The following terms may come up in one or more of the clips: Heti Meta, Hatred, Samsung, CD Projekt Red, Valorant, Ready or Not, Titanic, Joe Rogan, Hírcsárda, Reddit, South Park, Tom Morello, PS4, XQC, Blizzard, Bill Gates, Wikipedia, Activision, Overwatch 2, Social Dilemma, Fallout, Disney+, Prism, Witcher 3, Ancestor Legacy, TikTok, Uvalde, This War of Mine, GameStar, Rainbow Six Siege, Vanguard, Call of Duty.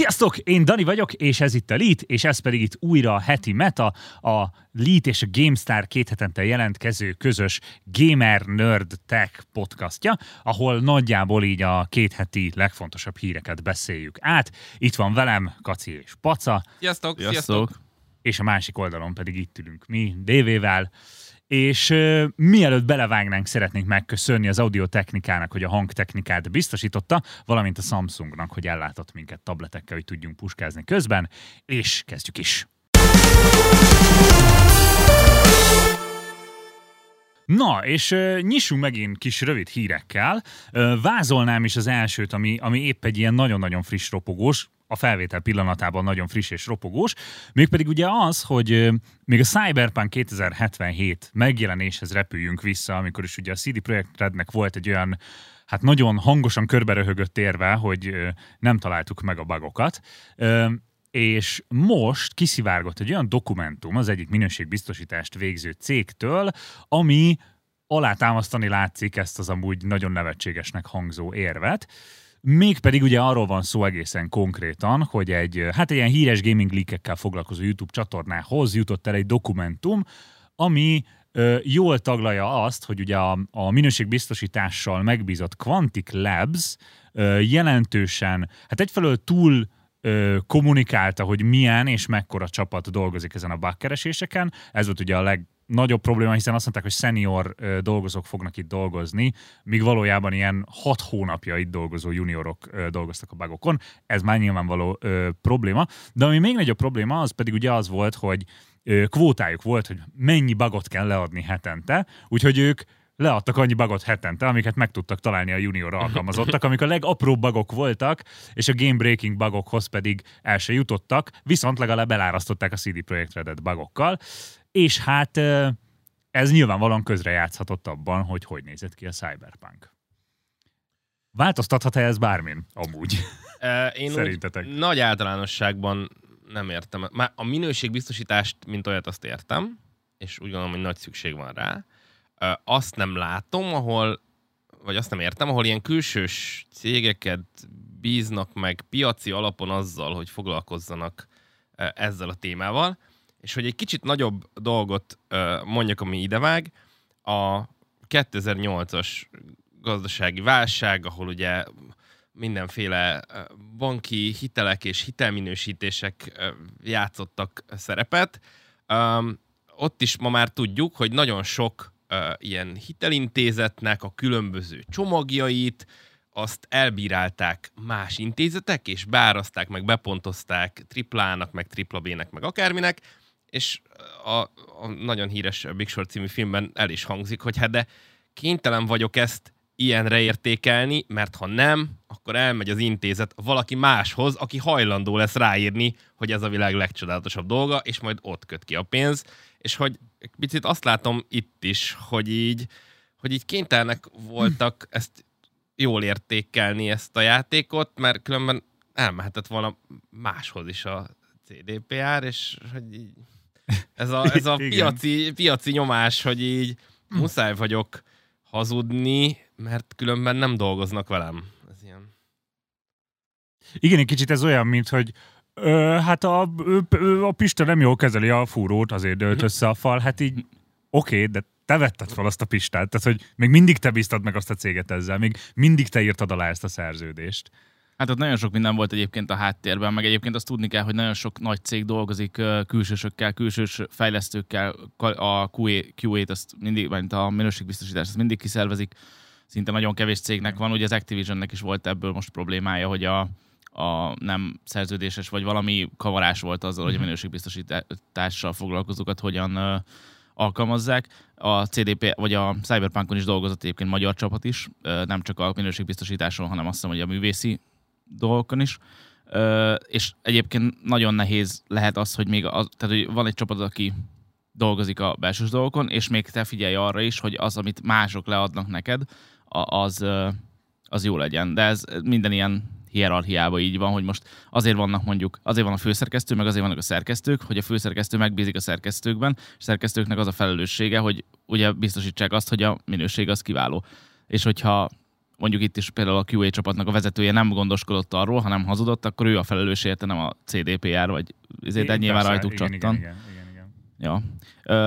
Sziasztok! Én Dani vagyok, és ez itt a Lead, és ez pedig itt újra a Heti Meta, a Lead és a GameStar két hetente jelentkező közös Gamer Nerd Tech podcastja, ahol nagyjából így a két heti legfontosabb híreket beszéljük át. Itt van velem Kaci és Paca. Sziasztok! Sziasztok! És a másik oldalon pedig itt ülünk mi, DV-vel. És mielőtt belevágnánk, szeretnénk megköszönni az Audio Technikának, hogy a hangtechnikát biztosította, valamint a Samsungnak, hogy ellátott minket tabletekkel, hogy tudjunk puskázni közben, és kezdjük is! Na, és nyissunk megint kis rövid hírekkel. Vázolnám is az elsőt, ami épp egy ilyen nagyon-nagyon friss ropogós, a felvétel pillanatában nagyon friss és ropogós, mégpedig ugye az, hogy még a Cyberpunk 2077 megjelenéshez repüljünk vissza, amikor is ugye a CD Projekt Rednek volt egy olyan, hát nagyon hangosan körberöhögött érve, hogy nem találtuk meg a bugokat, és most kiszivárgott egy olyan dokumentum az egyik minőségbiztosítást végző cégtől, ami alátámasztani látszik ezt az amúgy nagyon nevetségesnek hangzó érvet. Mégpedig ugye arról van szó egészen konkrétan, hogy egy ilyen híres gaming leakekkel foglalkozó YouTube csatornához jutott el egy dokumentum, ami jól taglalja azt, hogy ugye a minőségbiztosítással megbízott Quantic Labs jelentősen, hát egyfelől túl kommunikálta, hogy milyen és mekkora csapat dolgozik ezen a bugkereséseken. Ez volt ugye a legnagyobb probléma, hiszen azt mondták, hogy senior dolgozók fognak itt dolgozni, míg valójában ilyen 6 hónapja itt dolgozó juniorok dolgoztak a bugokon. Ez már nyilvánvaló probléma. De ami még nagyobb probléma, az pedig ugye az volt, hogy kvótájuk volt, hogy mennyi bugot kell leadni hetente, úgyhogy ők leadtak annyi bugot hetente, amiket meg tudtak találni a junior alkalmazottak, amik a legapróbb bugok voltak, és a game-breaking bugokhoz pedig el se jutottak, viszont legalább elárasztották a CD Projekt Redet bugokkal, és hát ez nyilvánvalóan közrejátszhatott abban, hogy nézett ki a Cyberpunk. Változtathat-e ez bármin, amúgy? Én szerintetek? Nagy általánosságban nem értem. Már a minőségbiztosítást, mint olyat, azt értem, és úgy gondolom, hogy nagy szükség van rá. Azt nem látom, vagy azt nem értem, ahol ilyen külsős cégeket bíznak meg piaci alapon azzal, hogy foglalkozzanak ezzel a témával, és hogy egy kicsit nagyobb dolgot mondjak, ami idevág, a 2008-as gazdasági válság, ahol ugye mindenféle banki hitelek és hitelminősítések játszottak szerepet. Ott is ma már tudjuk, hogy nagyon sok ilyen hitelintézetnek a különböző csomagjait, azt elbírálták más intézetek, és beáraszták, meg bepontozták triplának, meg triplabének, meg akárminek, és a nagyon híres Big Short című filmben el is hangzik, hogy hát de kénytelen vagyok ezt ilyenre értékelni, mert ha nem, akkor elmegy az intézet valaki máshoz, aki hajlandó lesz ráírni, hogy ez a világ legcsodálatosabb dolga, és majd ott köt ki a pénz, és hogy picit azt látom itt is, hogy így kénytelenek voltak ezt jól értékelni, ezt a játékot, mert különben elmehetett volna máshoz is a CDPR, és hogy így ez a piaci nyomás, hogy így muszáj vagyok hazudni, mert különben nem dolgoznak velem. Ez ilyen. Igen, egy kicsit ez olyan, mint hogy a Pista nem jól kezeli a fúrót, azért dőlt össze a fal, hát így oké, de te vetted fel azt a Pistát, tehát hogy még mindig te bíztad meg azt a céget ezzel, még mindig te írtad alá ezt a szerződést. Hát ott nagyon sok minden volt egyébként a háttérben, meg egyébként azt tudni kell, hogy nagyon sok nagy cég dolgozik külsősökkel, külsős fejlesztőkkel, a QA-t, azt mindig, mint a minőségbiztosítást, azt mindig kiszervezik, szinte nagyon kevés cégnek van, ugye az Activisionnek is volt ebből most problémája, hogy a nem szerződéses, vagy valami kavarás volt azzal, hogy a minőségbiztosítással foglalkozókat hogyan alkalmazzák. A CDP, vagy a Cyberpunkon is dolgozott egyébként magyar csapat is, nem csak a minőségbiztosításon, hanem azt hiszem, hogy a művészi dolgokon is. És egyébként nagyon nehéz lehet az, hogy még tehát, hogy van egy csapat, aki dolgozik a belsős dolgokon, és még te figyelj arra is, hogy az, amit mások leadnak neked, az jó legyen. De ez minden ilyen hierarchiában így van, hogy most azért vannak azért van a főszerkesztő, meg azért vannak a szerkesztők, hogy a főszerkesztő megbízik a szerkesztőkben, és a szerkesztőknek az a felelőssége, hogy ugye biztosítsák azt, hogy a minőség az kiváló. És hogyha mondjuk itt is például a QA csapatnak a vezetője nem gondoskodott arról, hanem hazudott, akkor ő a felelős érte, nem a CDPR, vagy ezért nyilván rajtuk csattan. Ja.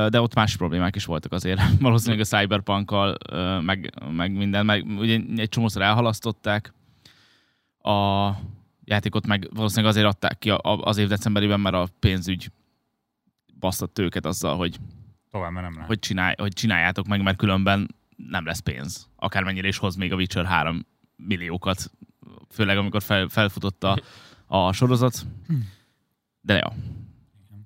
De ott más problémák is voltak azért. Valószínűleg a Cyberpunkkal, meg minden, meg ugye egy csomószor elhalasztották a játékot, meg valószínűleg azért adták ki az év decemberében, mert a pénzügy basztott őket azzal, hogy csináljátok meg, mert különben nem lesz pénz. Akármennyire is hoz még a Witcher 3 milliókat, főleg amikor felfutott a sorozat. De jó.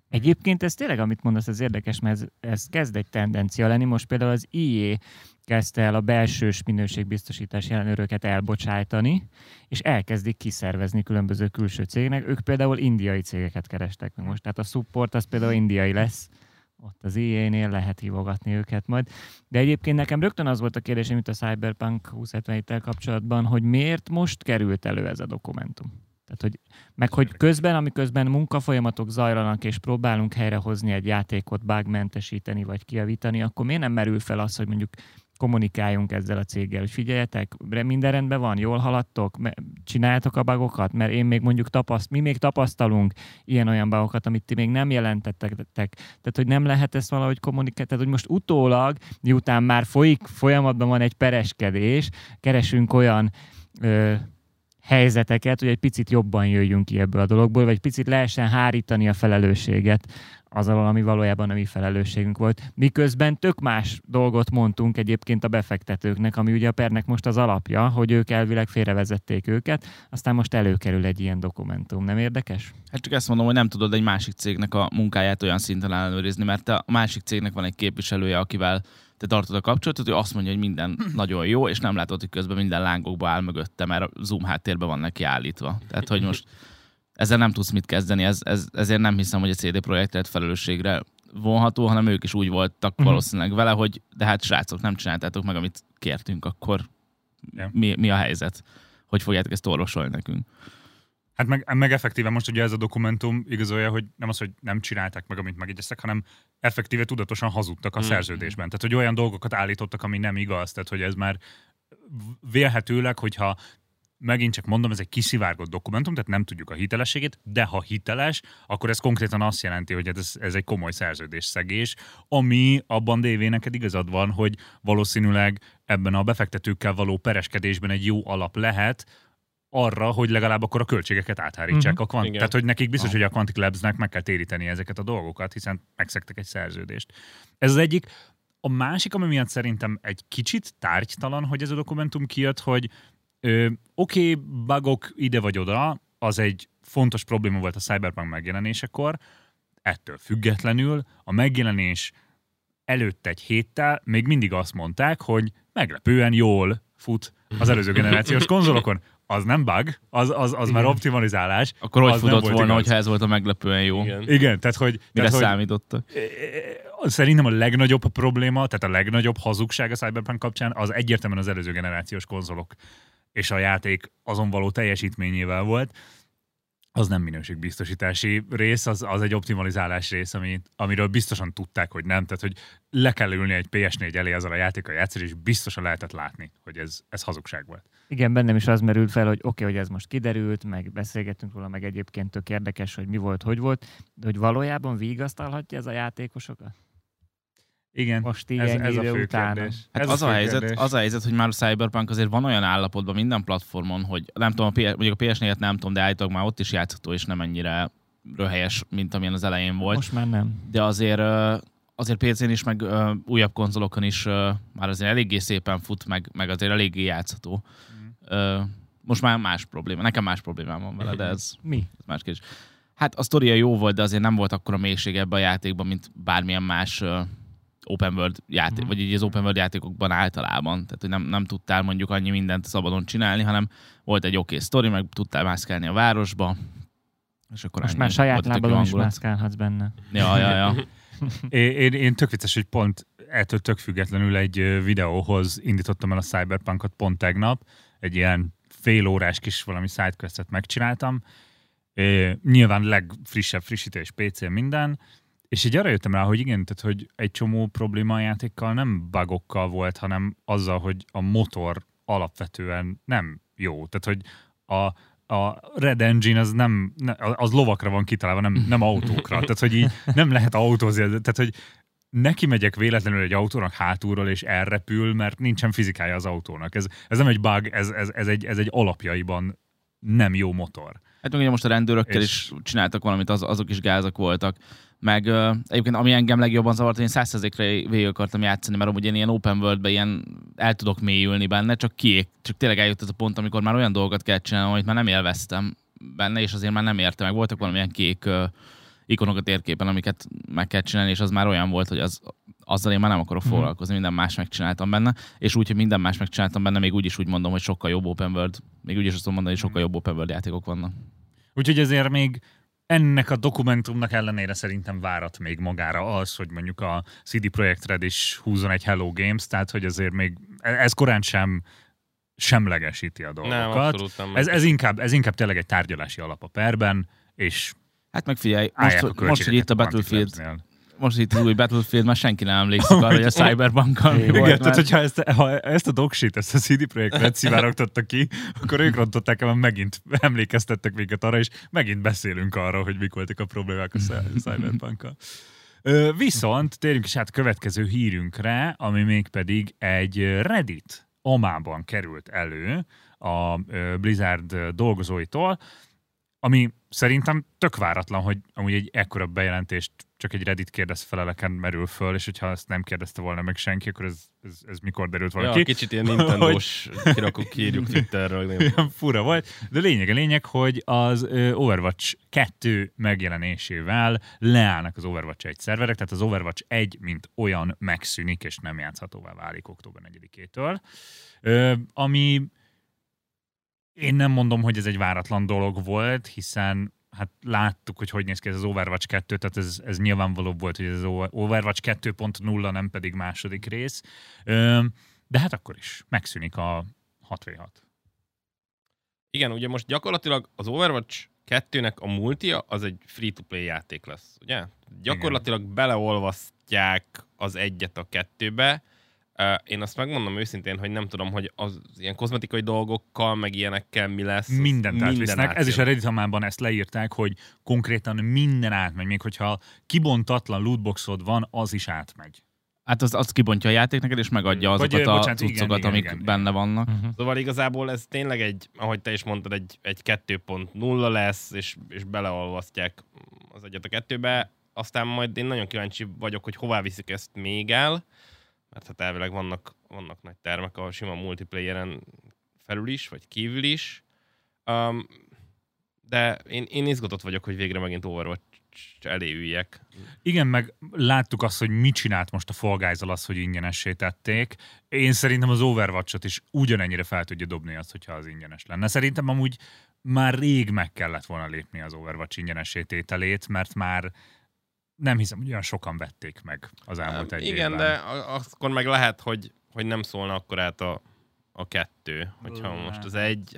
Egyébként ez tényleg, amit mondasz, ez érdekes, mert ez kezd egy tendencia lenni. Most például az EA kezdte el a belsős minőségbiztosítási ellenőröket elbocsájtani, és elkezdik kiszervezni különböző külső cégnek. Ők például indiai cégeket kerestek meg most, tehát a support az például indiai lesz. Ott az EA-nél lehet hívogatni őket majd. De egyébként nekem rögtön az volt a kérdésem itt a Cyberpunk 2077-tel kapcsolatban, hogy miért most került elő ez a dokumentum? Tehát, hogy közben, amiközben munkafolyamatok zajlanak, és próbálunk helyrehozni egy játékot, bugmentesíteni vagy kijavítani, akkor miért nem merül fel az, hogy mondjuk kommunikáljunk ezzel a céggel, hogy figyeljetek, minden rendben van, jól haladtok, csináljátok a bugokat, mert én még mondjuk mi még tapasztalunk ilyen-olyan bugokat, amit ti még nem jelentettetek. Tehát, hogy nem lehet ezt valahogy kommunikálni. Tehát, hogy most utólag, miután már folyamatban van egy pereskedés, keresünk olyan helyzeteket, hogy egy picit jobban jöjjünk ki ebből a dologból, vagy picit lehessen hárítani a felelősséget azzal, ami valójában a mi felelősségünk volt. Miközben tök más dolgot mondtunk egyébként a befektetőknek, ami ugye a pernek most az alapja, hogy ők elvileg félrevezették őket, aztán most előkerül egy ilyen dokumentum. Nem érdekes? Hát csak ezt mondom, hogy nem tudod egy másik cégnek a munkáját olyan szinten ellenőrizni, mert a másik cégnek van egy képviselője, akivel te tartod a kapcsolatot, ő azt mondja, hogy minden nagyon jó, és nem látod, hogy közben minden lángokba áll mögötte, mert a Zoom háttérben van neki állítva. Tehát, hogy most ezzel nem tudsz mit kezdeni, ezért nem hiszem, hogy a CD Projekt Red felelősségre vonható, hanem ők is úgy voltak valószínűleg vele, hogy de hát srácok, nem csináltátok meg, amit kértünk, akkor mi a helyzet? Hogy fogjátok ezt orvosolni nekünk? Hát meg effektíve most ugye ez a dokumentum igazolja, hogy nem az, hogy nem csinálták meg, amit megígyeztek, hanem effektíve tudatosan hazudtak a szerződésben. Tehát, hogy olyan dolgokat állítottak, ami nem igaz. Tehát, hogy ez már vélhetőleg, hogyha megint csak mondom, ez egy kiszivárgott dokumentum, tehát nem tudjuk a hitelességét, de ha hiteles, akkor ez konkrétan azt jelenti, hogy ez egy komoly szerződésszegés, ami abban DV neked igazad van, hogy valószínűleg ebben a befektetőkkel való pereskedésben egy jó alap lehet, arra, hogy legalább akkor a költségeket áthárítsák. Tehát, hogy nekik biztos, hogy a Quantic Labsnek meg kell téríteni ezeket a dolgokat, hiszen megszegtek egy szerződést. Ez az egyik. A másik, ami miatt szerintem egy kicsit tárgytalan, hogy ez a dokumentum kijött, hogy oké, bugok ide vagy oda, az egy fontos probléma volt a Cyberpunk megjelenésekor, ettől függetlenül a megjelenés előtt egy héttel még mindig azt mondták, hogy meglepően jól fut az előző generációs konzolokon. Az nem bug, az már optimalizálás. Akkor hogy futott volna, hogyha ez volt a meglepően jó? Igen, tehát hogy... Mire számítottak? Szerintem a legnagyobb probléma, tehát a legnagyobb hazugság a Cyberpunk kapcsán, az egyértelműen az előző generációs konzolok és a játék azon való teljesítményével volt. Az nem minőségbiztosítási rész, az egy optimalizálás rész, amiről biztosan tudták, hogy nem. Tehát, hogy le kell ülni egy PS4 elé azzal a játékkal játszani, és biztosan lehetett látni, hogy ez hazugság volt. Igen, bennem is az merült fel, hogy oké, hogy ez most kiderült, meg beszélgettünk róla, meg egyébként tök érdekes, hogy mi volt, hogy volt, de hogy valójában vigasztalhatja ez a játékosokat? Igen, most ez a fő kérdés. Hát az a helyzet, hogy már a Cyberpunk azért van olyan állapotban minden platformon, hogy nem tudom, mondjuk a PS4-et nem tudom, de állítólag már ott is játszható, és nem ennyire röhelyes, mint amilyen az elején volt. Most már nem. De azért PC-n is, meg újabb konzolokon is már azért eléggé szépen fut, meg azért eléggé játszható. Most már más probléma. Nekem más problémám van vele, de ez... Mi? Ez más kérdés. Hát a sztoria jó volt, de azért nem volt akkora mélység ebben a játékban, mint bármilyen más open world játék, vagy így az open world játékokban általában. Tehát, hogy nem tudtál mondjuk annyi mindent szabadon csinálni, hanem volt egy oké sztori, meg tudtál mászkálni a városba. És akkor most már saját lábadon is mászkálhatsz benne. Ja. Én tök vicces, hogy pont ettől tök függetlenül egy videóhoz indítottam el a Cyberpunkot pont tegnap. Egy ilyen félórás kis valami sidequestet megcsináltam. Nyilván legfrissebb frissítés PC minden. És így arra jöttem rá, hogy igen, tehát, hogy egy csomó probléma a játékkal nem bugokkal volt, hanem azzal, hogy a motor alapvetően nem jó. Tehát, hogy a Red Engine az nem, az lovakra van kitalálva, nem autókra. Tehát, hogy így nem lehet autózni. Tehát, hogy neki megyek véletlenül egy autónak hátulról, és elrepül, mert nincsen fizikája az autónak. Ez nem egy bug, ez egy alapjaiban nem jó motor. Hát ugye most a rendőrökkel is csináltak valamit, azok is gázak voltak. Meg egyébként ami engem legjobban zavart, hogy én 100%-ra végül akartam játszani, mert amúgy én ilyen open worldben ilyen el tudok mélyülni benne, csak tényleg eljött ez a pont, amikor már olyan dolgokat kell csinálnom, amit már nem élveztem benne, és azért már nem érte meg. Voltak valamilyen kék ikonok a térképen, amiket meg kell csinálni, és az már olyan volt, hogy azzal én már nem akarok foglalkozni, minden más megcsináltam benne, és úgy, hogy minden más megcsináltam benne, még úgyis úgy mondom, hogy sokkal jobb open world, még úgyis azt mondani, hogy sokkal jobb open world játékok vannak. Úgyhogy ezért még ennek a dokumentumnak ellenére szerintem várat még magára az, hogy mondjuk a CD Projekt Red is húzzon egy Hello Games, tehát hogy azért még ez korán sem semlegesíti a dolgokat. Nem, abszolút nem. Ez inkább tényleg egy tárgyalási alap a perben, és hát megfigyelj, most hogy itt a Battlefield, most itt az új Battlefield, már senki nem emlékszik arra, hogy a Cyberpunkkal mi volt. Igen, tehát hogyha ezt a dogshit, ezt a CD Projekt Red szivárogtatta ki, akkor ők rontották, mert megint emlékeztettek minket arra, és megint beszélünk arra, hogy mik voltak a problémák a Cyberpunkkal. Viszont térjünk is át következő hírünkre, ami mégpedig egy Reddit omában került elő a Blizzard dolgozóitól, ami szerintem tök váratlan, hogy amúgy egy ekkora bejelentést csak egy Reddit kérdezfeleleken merül föl, és hogyha ezt nem kérdezte volna meg senki, akkor ez mikor derült valaki. Ja, kicsit ilyen Nintendo-s kirakok, kérjük Twitterről. Ja, fura volt, de lényeg, hogy az Overwatch 2 megjelenésével leállnak az Overwatch 1 szerverek, tehát az Overwatch 1 mint olyan megszűnik, és nem játszhatóvá válik október 4-től. Ami én nem mondom, hogy ez egy váratlan dolog volt, hiszen hát láttuk, hogy néz ki ez az Overwatch 2, tehát ez nyilvánvalóbb volt, hogy ez az Overwatch 2.0, nem pedig második rész. De hát akkor is megszűnik a 6v6. Igen, ugye most gyakorlatilag az Overwatch 2-nek a multia az egy free-to-play játék lesz, ugye? Gyakorlatilag igen. Beleolvasztják az egyet a kettőbe. Én azt megmondom őszintén, hogy nem tudom, hogy az ilyen kozmetikai dolgokkal, meg ilyenekkel mi lesz. Mindent átvisznek. Ez is a Reddit hamában ezt leírták, hogy konkrétan minden átmegy. Még hogyha kibontatlan lootboxod van, az is átmegy. Hát az kibontja a játék neked, és megadja azokat a cuccokat, amik igen, benne vannak. Uh-huh. Szóval igazából ez tényleg egy, ahogy te is mondtad, egy 2.0 lesz, és beleolvasztják az egyet a kettőbe. Aztán majd én nagyon kíváncsi vagyok, hogy hová viszik ezt még el. Mert hát elvileg vannak nagy termek a sima multiplayeren felül is, vagy kívül is. De én izgatott vagyok, hogy végre megint Overwatch elé üljek. Igen, meg láttuk azt, hogy mit csinált most a Fall Guys-al az, hogy ingyenessé tették. Én szerintem az Overwatch-ot is ugyanennyire fel tudja dobni azt, hogyha az ingyenes lenne. Szerintem amúgy már rég meg kellett volna lépni az Overwatch ingyenessé tételét, mert már nem hiszem, hogy olyan sokan vették meg az elmúlt egy évben. Igen, de akkor meg lehet, hogy nem szólna akkor át a kettő. Hogyha most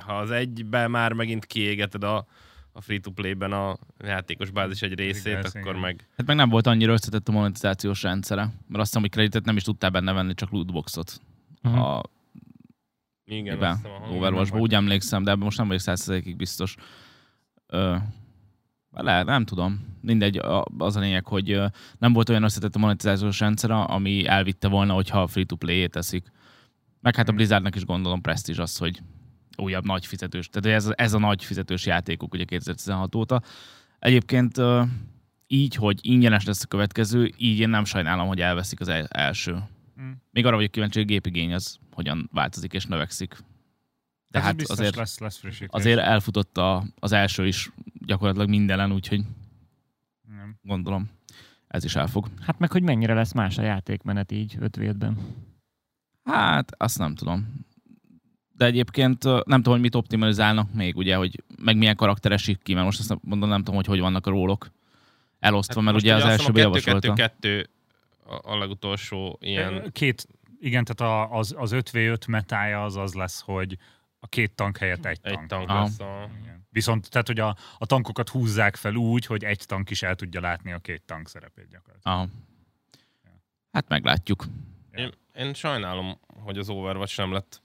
az egyben már megint kiégeted a free-to-play-ben a játékos bázis egy részét, akkor meg... Hát meg nem volt annyira összetett a monetizációs rendszere, mert azt hiszem, hogy kreditet nem is tudtál benne venni, csak lootboxot. Uh-huh. Igen, azt hiszem, Overwatch-ban úgy emlékszem, de most nem vagyok 100%-ig biztos. Lehet, nem tudom. Mindegy, az a lényeg, hogy nem volt olyan összetett a monetizációs rendszer, ami elvitte volna, hogyha free-to-play-é teszik. Meg hát a Blizzardnak is gondolom presztízs az, hogy újabb nagy fizetős. Tehát ez a nagy fizetős játékok ugye 2016 óta. Egyébként így, hogy ingyenes lesz a következő, így én nem sajnálom, hogy elveszik az első. Még arra vagyok kíváncsi, hogy a gépigény az hogyan változik és növekszik. De hát azért, lesz frissítés. Azért elfutott az első is gyakorlatilag mindenen, úgyhogy gondolom ez is elfog. Hát meg, hogy mennyire lesz más a játékmenet így 5v5-ben? Hát, azt nem tudom. De egyébként nem tudom, hogy mit optimalizálnak még, ugye, hogy meg milyen karakteresik ki, mert most azt mondom, nem tudom, hogy vannak a rólok elosztva, hát mert ugye az elsőben javasolta. 2-2-2 a legutolsó ilyen... Igen, tehát az 5v5 metája az lesz, hogy a két tank helyett egy tank lesz. Viszont tehát, hogy a tankokat húzzák fel úgy, hogy egy tank is el tudja látni a két tank szerepét gyakorlatilag. Aha. Ja. Hát meglátjuk. Ja. Én sajnálom, hogy az Overwatch nem lett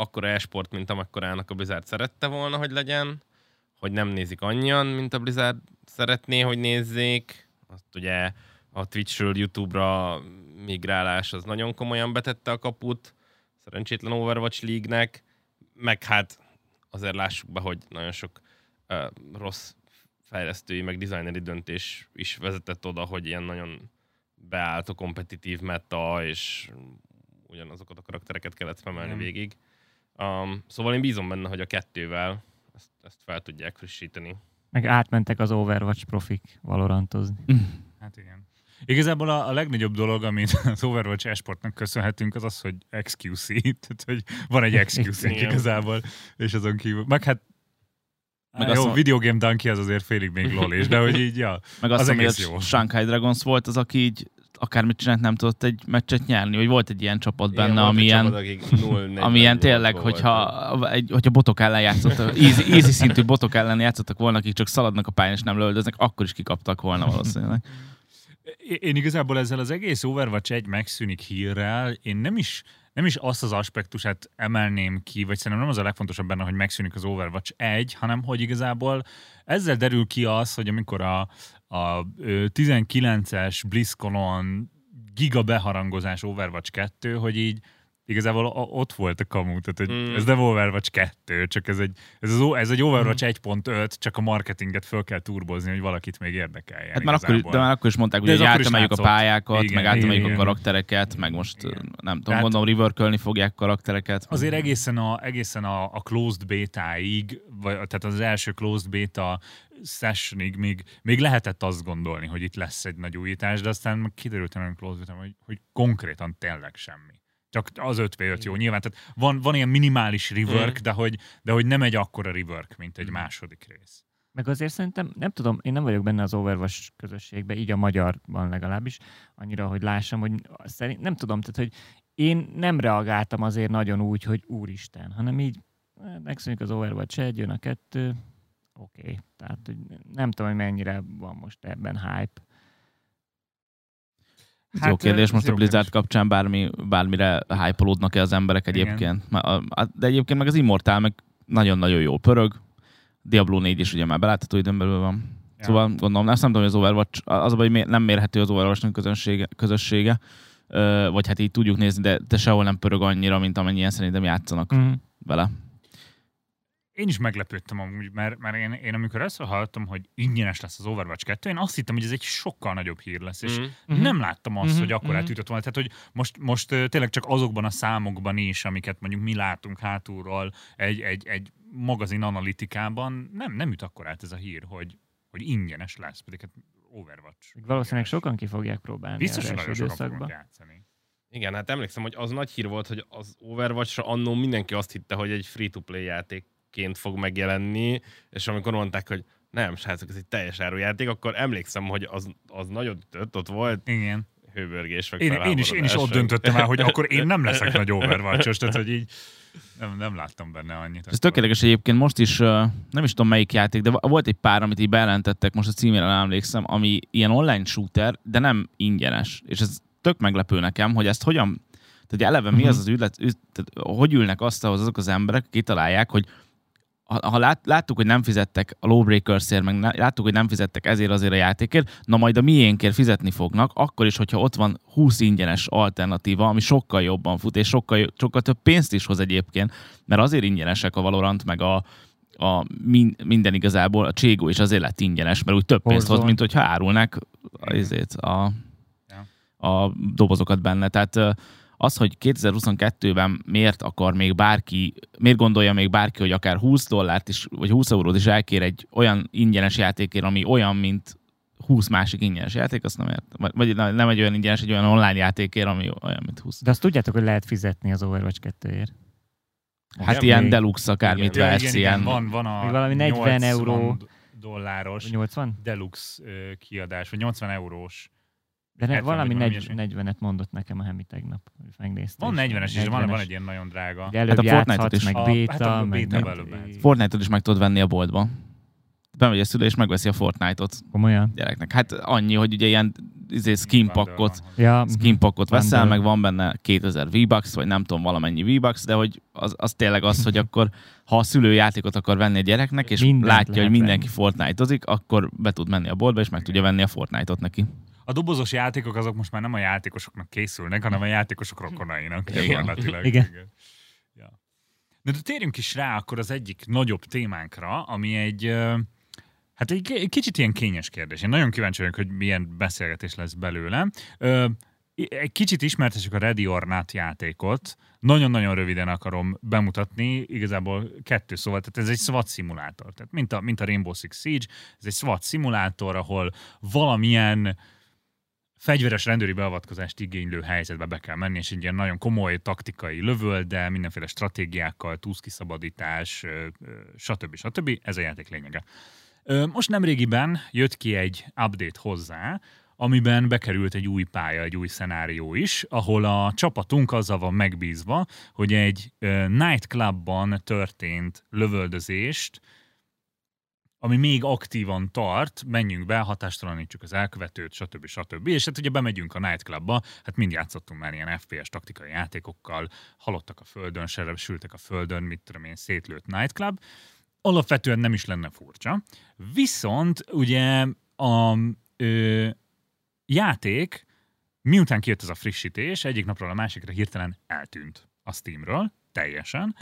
akkora e-sport, mint amekkorának a Blizzard szerette volna, hogy legyen, hogy nem nézik annyian, mint a Blizzard szeretné, hogy nézzék. Azt ugye a Twitch-ről YouTube-ra migrálás az nagyon komolyan betette a kaput szerencsétlen Overwatch League-nek, meg hát azért lássuk be, hogy nagyon sok rossz fejlesztői, meg designeri döntés is vezetett oda, hogy ilyen nagyon beállt a kompetitív meta, és ugyanazokat a karaktereket kellett femelni végig. Szóval én bízom benne, hogy a kettővel ezt fel tudják frissíteni. Meg átmentek az Overwatch profik valorantozni. Hát igen. Igazából a legnagyobb dolog, amit az Overwatch esportnak köszönhetünk, az az, hogy XQC. Tehát, hogy van egy XQC igazából, és azon kívül. Meg hát jó, Video Game Donkey az azért félig még LOL is, de hogy így, ja, meg az egész jó. A Shanghai Dragons volt az, aki így akármit csinált, nem tudott egy meccset nyerni, hogy volt egy ilyen csapat benne, amilyen tényleg, hogyha botok ellen játszottak, easy szintű botok ellen játszottak volna, akik csak szaladnak a pályán és nem lövöldöznek, akkor is kikaptak volna valószínűleg. Én igazából ezzel az egész Overwatch 1 megszűnik hírrel, én nem is azt az aspektusát emelném ki, vagy szerintem nem az a legfontosabb benne, hogy megszűnik az Overwatch 1, hanem hogy igazából ezzel derül ki az, hogy amikor a 19-es BlizzConon giga beharangozás Overwatch 2, hogy így igazából ott volt a kamu, tehát ez nem Overwatch 2, csak ez egy Overwatch 1.5, csak a marketinget föl kell turbozni, hogy valakit még érdekeljen. Hát már de már akkor is mondták, hogy átemeljük a pályákat, igen, meg átemeljük a karaktereket, meg most igen. Nem tudom, tehát gondolom reworkölni fogják karaktereket. Azért egészen a closed betáig, vagy tehát az első closed beta sessionig még lehetett azt gondolni, hogy itt lesz egy nagy újítás, de aztán kiderült, hogy konkrétan tényleg semmi. Csak az 5v5 jó, nyilván. Tehát van ilyen minimális rework, de hogy nem egy akkora rework, mint egy második rész. Meg azért szerintem, nem tudom, én nem vagyok benne az Overwatch közösségben, így a magyarban legalábbis, annyira, hogy lássam, hogy nem tudom, tehát, hogy én nem reagáltam azért nagyon úgy, hogy úristen, hanem így megszűnik az Overwatch 1, jön a 2, oké. Tehát hogy nem tudom, hogy mennyire van most ebben hype. Hát, jó kérdés, most a Blizzard kapcsán bármire hype-olódnak-e az emberek egyébként. Igen. De egyébként meg az Immortal meg nagyon-nagyon jól pörög. Diablo 4 is ugye már belátható időn belül van. Ja. Szóval gondolom, nem tudom, hogy az Overwatch, az a baj, hogy nem mérhető az Overwatch közössége, vagy hát így tudjuk nézni, de sehol nem pörög annyira, mint amennyien szerintem játszanak vele. Én is meglepődtem amúgy, mert én amikor ezt hallottam, hogy ingyenes lesz az Overwatch 2, én azt hittem, hogy ez egy sokkal nagyobb hír lesz, és nem láttam azt, hogy akkor átütött volna. Tehát, hogy most tényleg csak azokban a számokban is, amiket mondjuk mi látunk hátulról egy magazin analitikában, nem üt akkor át ez a hír, hogy ingyenes lesz, pedig hát Overwatch. Valószínűleg sokan ki fogják próbálni. Biztosan nagyon sokan fognak játszani. Igen, hát emlékszem, hogy az nagy hír volt, hogy az Overwatch-ra annó mindenki azt hitte, hogy egy free-to-play játékként fog megjelenni, és amikor mondták, hogy nem, srácok, ez egy teljes árujáték, akkor emlékszem, hogy az nagyon ütött, ott volt. Igen. Hőbörgés. Én is ott döntöttem el, hogy akkor én nem leszek nagy Overwatch-os, tehát hogy így nem láttam benne annyit. Ez tökéletes egyébként most is, nem is tudom melyik játék, de volt egy pár, amit így bejelentettek, most a címére emlékszem, ami ilyen online shooter, de nem ingyenes. És ez tök meglepő nekem, hogy ezt hogyan. Tehát eleve mi az az üzlet, tehát hogy ülnek asztalhoz azok az emberek, akik kitalálják, hogy ha láttuk, hogy nem fizettek a Lawbreakersért, meg láttuk, hogy nem fizettek ezért azért a játékért, na majd a miénkért fizetni fognak, akkor is, hogyha ott van 20 ingyenes alternatíva, ami sokkal jobban fut, és sokkal több pénzt is hoz egyébként, mert azért ingyenesek a Valorant, meg a minden igazából, a Cségó is azért lett ingyenes, mert úgy több pénzt hoz, mint hogyha árulnák a dobozokat benne. Tehát az, hogy 2022-ben miért gondolja még bárki, hogy akár $20 is, vagy €20 is elkér egy olyan ingyenes játékért, ami olyan, mint 20 másik ingyenes játék, azt nem értem. Vagy nem egy olyan ingyenes, egy olyan online játékért, ami olyan, mint 20. De azt tudjátok, hogy lehet fizetni az Overwatch 2-ért? Hát igen, ilyen deluxe akármit vehetsz, ilyen. Van valami $40 deluxe kiadás, vagy €80. De valami 40-et mondott nekem a Hemi tegnap, hogy megnéztem. Van 40-es is, van egy ilyen nagyon drága. Hát a Fortnite-ot is. Fortnite-ot is meg tudod venni a boltba. Bemegy a szülő és megveszi a Fortnite-ot. Komolyan? Gyereknek. Hát annyi, hogy ugye ilyen skinpackot veszel, meg van benne 2000 V-Bucks, vagy nem tudom, valamennyi V-Bucks, de hogy az tényleg az, hogy akkor, ha a szülő játékot akar venni a gyereknek, és mindent látja, hogy mindenki Fortnite-ozik, akkor be tud menni a boltba, és meg tudja venni a Fortnite-ot neki. A dobozos játékok azok most már nem a játékosoknak készülnek, hanem a játékosok rokonainak. Igen. Ja. De térjünk is rá akkor az egyik nagyobb témánkra, ami egy kicsit ilyen kényes kérdés. Én nagyon kíváncsi vagyok, hogy milyen beszélgetés lesz belőle. Egy kicsit ismertessük a Ready or Not játékot. Nagyon-nagyon röviden akarom bemutatni, igazából 2 szóval. Tehát ez egy SWAT szimulátor. Tehát mint a Rainbow Six Siege, ez egy SWAT szimulátor, ahol valamilyen fegyveres rendőri beavatkozást igénylő helyzetbe be kell menni, és egy ilyen nagyon komoly taktikai lövöld, de mindenféle stratégiákkal, túszkiszabadítás, stb. Ez a játék lényege. Most nemrégiben jött ki egy update hozzá, amiben bekerült egy új pálya, egy új szenárió is, ahol a csapatunk azzal van megbízva, hogy egy nightclubban történt lövöldözést, ami még aktívan tart, menjünk be, hatástalanítsuk az elkövetőt, stb. És hát ugye bemegyünk a nightclubba, hát mind játszottunk már ilyen FPS taktikai játékokkal, halottak a földön, sebesültek a földön, mit tudom én, szétlőtt nightclub. Alapvetően nem is lenne furcsa. Viszont ugye a játék, miután kijött ez a frissítés, egyik napról a másikra hirtelen eltűnt a Steamről, teljesen,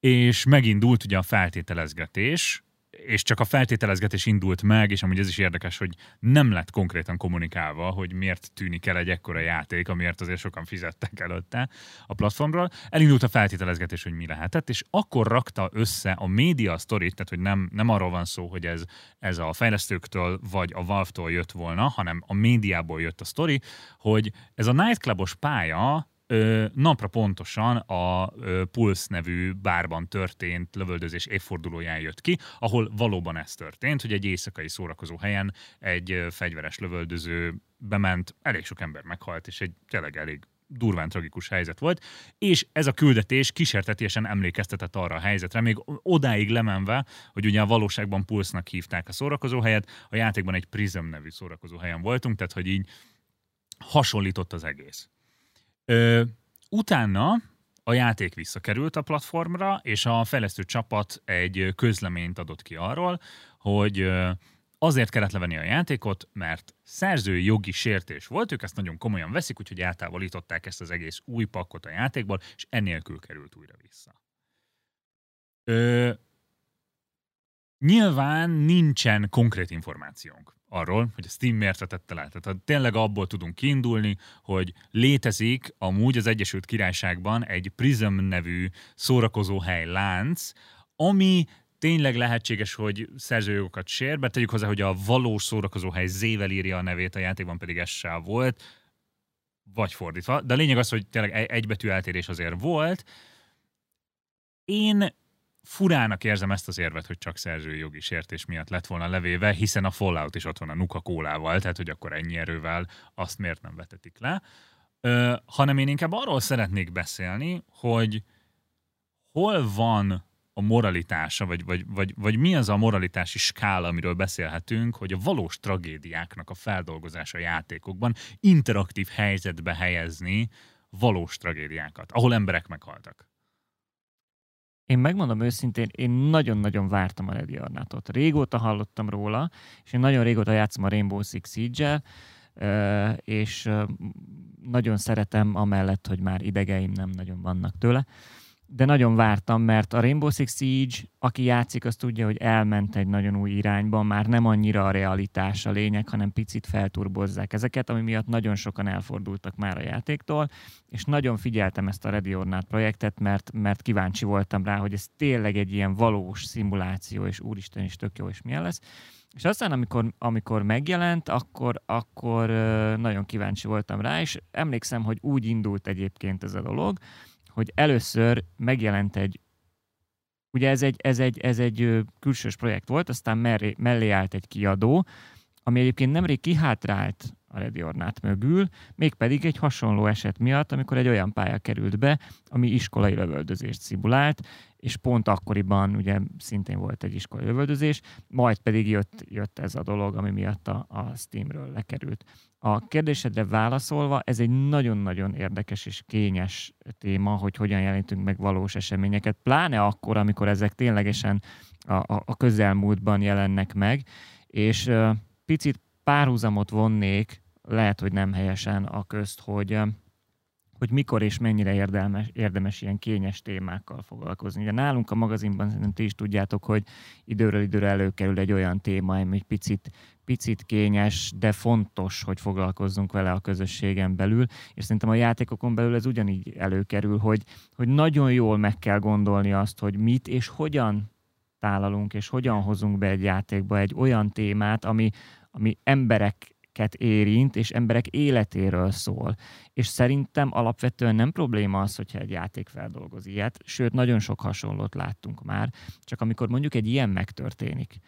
és megindult ugye a feltételezgetés, és csak a feltételezgetés indult meg, és amúgy ez is érdekes, hogy nem lett konkrétan kommunikálva, hogy miért tűnik el egy ekkora játék, amiért azért sokan fizettek előtte a platformról. Elindult a feltételezgetés, hogy mi lehetett, és akkor rakta össze a média sztorit, tehát hogy nem arról van szó, hogy ez a fejlesztőktől vagy a Valve-tól jött volna, hanem a médiából jött a sztori, hogy ez a nightclubos pálya napra pontosan a Pulse nevű bárban történt lövöldözés évfordulóján jött ki, ahol valóban ez történt, hogy egy éjszakai szórakozó helyen egy fegyveres lövöldöző bement, elég sok ember meghalt, és egy tényleg elég durván tragikus helyzet volt, és ez a küldetés kísértetiesen emlékeztetett arra a helyzetre, még odáig lemenve, hogy ugye a valóságban Pulse-nak hívták a szórakozó helyet, a játékban egy Prism nevű szórakozó helyen voltunk, tehát hogy így hasonlított az egész. Utána a játék visszakerült a platformra, és a fejlesztő csapat egy közleményt adott ki arról, hogy azért kellett levenni a játékot, mert szerzői jogi sértés volt, ők ezt nagyon komolyan veszik, úgyhogy eltávolították ezt az egész új pakkot a játékból, és ennélkül került újra vissza. Nyilván nincsen konkrét információnk arról, hogy a Steam miért vetette le. Tehát tényleg abból tudunk kiindulni, hogy létezik amúgy az Egyesült Királyságban egy Prism nevű szórakozóhely lánc, ami tényleg lehetséges, hogy szerzőjogokat sér, mert tegyük hozzá, hogy a valós szórakozóhely Z-vel írja a nevét, a játékban pedig S-sel volt, vagy fordítva. De a lényeg az, hogy tényleg egybetű eltérés azért volt. Én furának érzem ezt az érvet, hogy csak szerzői jogi sértés miatt lett volna levéve, hiszen a Fallout is ott van a nuka kólával, tehát hogy akkor ennyi erővel azt miért nem vetetik le. Hanem én inkább arról szeretnék beszélni, hogy hol van a moralitása, vagy mi az a moralitási skála, amiről beszélhetünk, hogy a valós tragédiáknak a feldolgozása játékokban interaktív helyzetbe helyezni valós tragédiákat, ahol emberek meghaltak. Én megmondom őszintén, én nagyon-nagyon vártam a Ready or Not-ot. Régóta hallottam róla, és én nagyon régóta játszom a Rainbow Six Siege-el, és nagyon szeretem amellett, hogy már idegeim nem nagyon vannak tőle. De nagyon vártam, mert a Rainbow Six Siege, aki játszik, az tudja, hogy elment egy nagyon új irányba, már nem annyira a realitás a lényeg, hanem picit felturbozzák ezeket, ami miatt nagyon sokan elfordultak már a játéktól, és nagyon figyeltem ezt a Ready or Not projektet, mert kíváncsi voltam rá, hogy ez tényleg egy ilyen valós szimuláció, és úristen is tök jó, és milyen lesz. És aztán, amikor megjelent, akkor nagyon kíváncsi voltam rá, és emlékszem, hogy úgy indult egyébként ez a dolog, hogy először megjelent egy, ugye ez egy külsős projekt volt, aztán mellé állt egy kiadó, ami egyébként nemrég kihátrált a a Ready or Not mögül, mégpedig egy hasonló eset miatt, amikor egy olyan pálya került be, ami iskolai lövöldözést szimulált, és pont akkoriban ugye szintén volt egy iskolai lövöldözés, majd pedig jött ez a dolog, ami miatt a Steamről lekerült. A kérdésedre válaszolva, ez egy nagyon-nagyon érdekes és kényes téma, hogy hogyan jelentünk meg valós eseményeket, pláne akkor, amikor ezek ténylegesen a közelmúltban jelennek meg, és picit párhuzamot vonnék, lehet, hogy nem helyesen a közt, hogy mikor és mennyire érdemes ilyen kényes témákkal foglalkozni. Ugye nálunk a magazinban szerintem ti is tudjátok, hogy időről időre előkerül egy olyan téma, ami picit kényes, de fontos, hogy foglalkozzunk vele a közösségen belül, és szerintem a játékokon belül ez ugyanígy előkerül, hogy nagyon jól meg kell gondolni azt, hogy mit és hogyan tálalunk, és hogyan hozunk be egy játékba egy olyan témát, ami embereket érint, és emberek életéről szól. És szerintem alapvetően nem probléma az, hogyha egy játék feldolgoz ilyet, sőt, nagyon sok hasonlót láttunk már, csak amikor mondjuk egy ilyen megtörténik,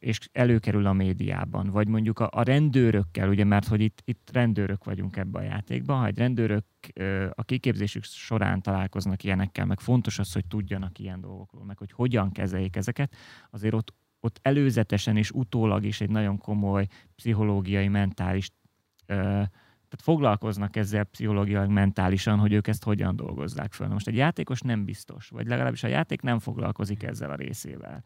és előkerül a médiában, vagy mondjuk a rendőrökkel, ugye, mert hogy itt rendőrök vagyunk ebben a játékban, ha egy rendőrök a kiképzésük során találkoznak ilyenekkel, meg fontos az, hogy tudjanak ilyen dolgokról, meg hogy hogyan kezeljék ezeket, azért ott előzetesen és utólag is egy nagyon komoly pszichológiai, mentális, tehát foglalkoznak ezzel pszichológiai, mentálisan, hogy ők ezt hogyan dolgozzák fel. Most egy játékos nem biztos, vagy legalábbis a játék nem foglalkozik ezzel a részével.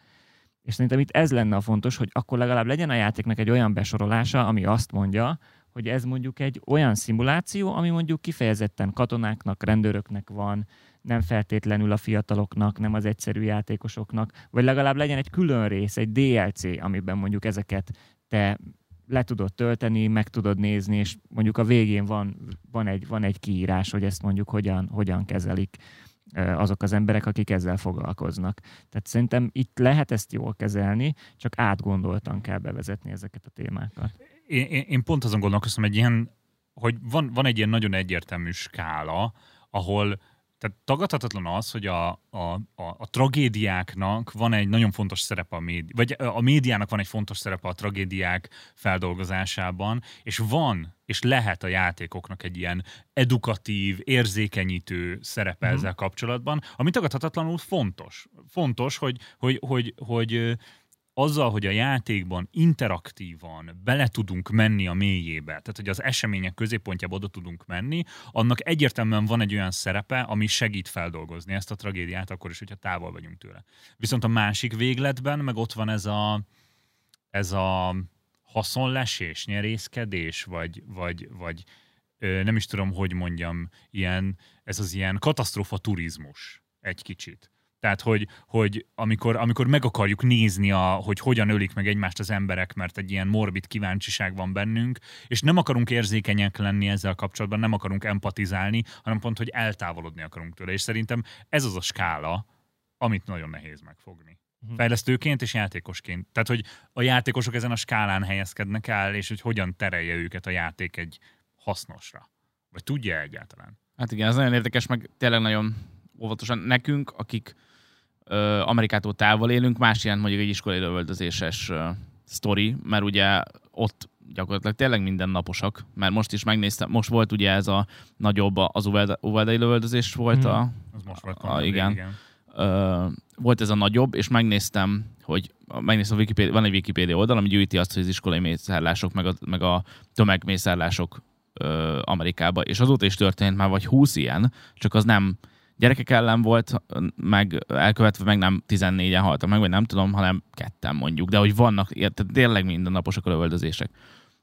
És szerintem itt ez lenne a fontos, hogy akkor legalább legyen a játéknak egy olyan besorolása, ami azt mondja, hogy ez mondjuk egy olyan szimuláció, ami mondjuk kifejezetten katonáknak, rendőröknek van, nem feltétlenül a fiataloknak, nem az egyszerű játékosoknak, vagy legalább legyen egy külön rész, egy DLC, amiben mondjuk ezeket te le tudod tölteni, meg tudod nézni, és mondjuk a végén van egy kiírás, hogy ezt mondjuk hogyan kezelik azok az emberek, akik ezzel foglalkoznak. Tehát szerintem itt lehet ezt jól kezelni, csak átgondoltan kell bevezetni ezeket a témákat. Én pont azon gondolkoztam, hogy van egy ilyen nagyon egyértelmű skála, ahol tehát tagadhatatlan az, hogy a tragédiáknak van egy nagyon fontos szerepe vagy a médiának van egy fontos szerepe a tragédiák feldolgozásában, és van, és lehet a játékoknak egy ilyen edukatív, érzékenyítő szerepe ezzel kapcsolatban, ami tagadhatatlanul fontos. Fontos, hogy azzal, hogy a játékban interaktívan bele tudunk menni a mélyébe, tehát hogy az események középpontjába oda tudunk menni, annak egyértelműen van egy olyan szerepe, ami segít feldolgozni ezt a tragédiát, akkor is, hogyha távol vagyunk tőle. Viszont a másik végletben meg ott van ez a haszonlesés, nyerészkedés, vagy nem is tudom, hogy mondjam, ez az ilyen katasztrófa turizmus egy kicsit. Tehát, hogy amikor meg akarjuk nézni, hogy hogyan ölik meg egymást az emberek, mert egy ilyen morbid kíváncsiság van bennünk, és nem akarunk érzékenyek lenni ezzel kapcsolatban, nem akarunk empatizálni, hanem pont, hogy eltávolodni akarunk tőle. És szerintem ez az a skála, amit nagyon nehéz megfogni. Fejlesztőként és játékosként. Tehát, hogy a játékosok ezen a skálán helyezkednek el, és hogy hogyan terelje őket a játék egy hasznosra. Vagy tudja egyáltalán? Hát igen, ez nagyon érdekes, meg tényleg nagyon óvatosan nekünk, akik Amerikától távol élünk, más jelent mondjuk egy iskolai lövöldözéses sztori, mert ugye ott gyakorlatilag tényleg mindennaposak, mert most is megnéztem, most volt ugye ez a nagyobb, az uvaldai lövöldözés volt az most volt igen. Volt ez a nagyobb, és megnéztem Wikipedia, van egy Wikipedia oldal, ami gyűjti azt, hogy az iskolai mészárlások, meg a tömegmészárlások Amerikába, és azóta is történt már vagy 20 ilyen, csak az nem gyerekek ellen volt, meg elkövetve, meg nem 14-en haltak meg, vagy nem tudom, hanem 2-en mondjuk. De hogy vannak, tényleg mindennaposak a lövöldözések.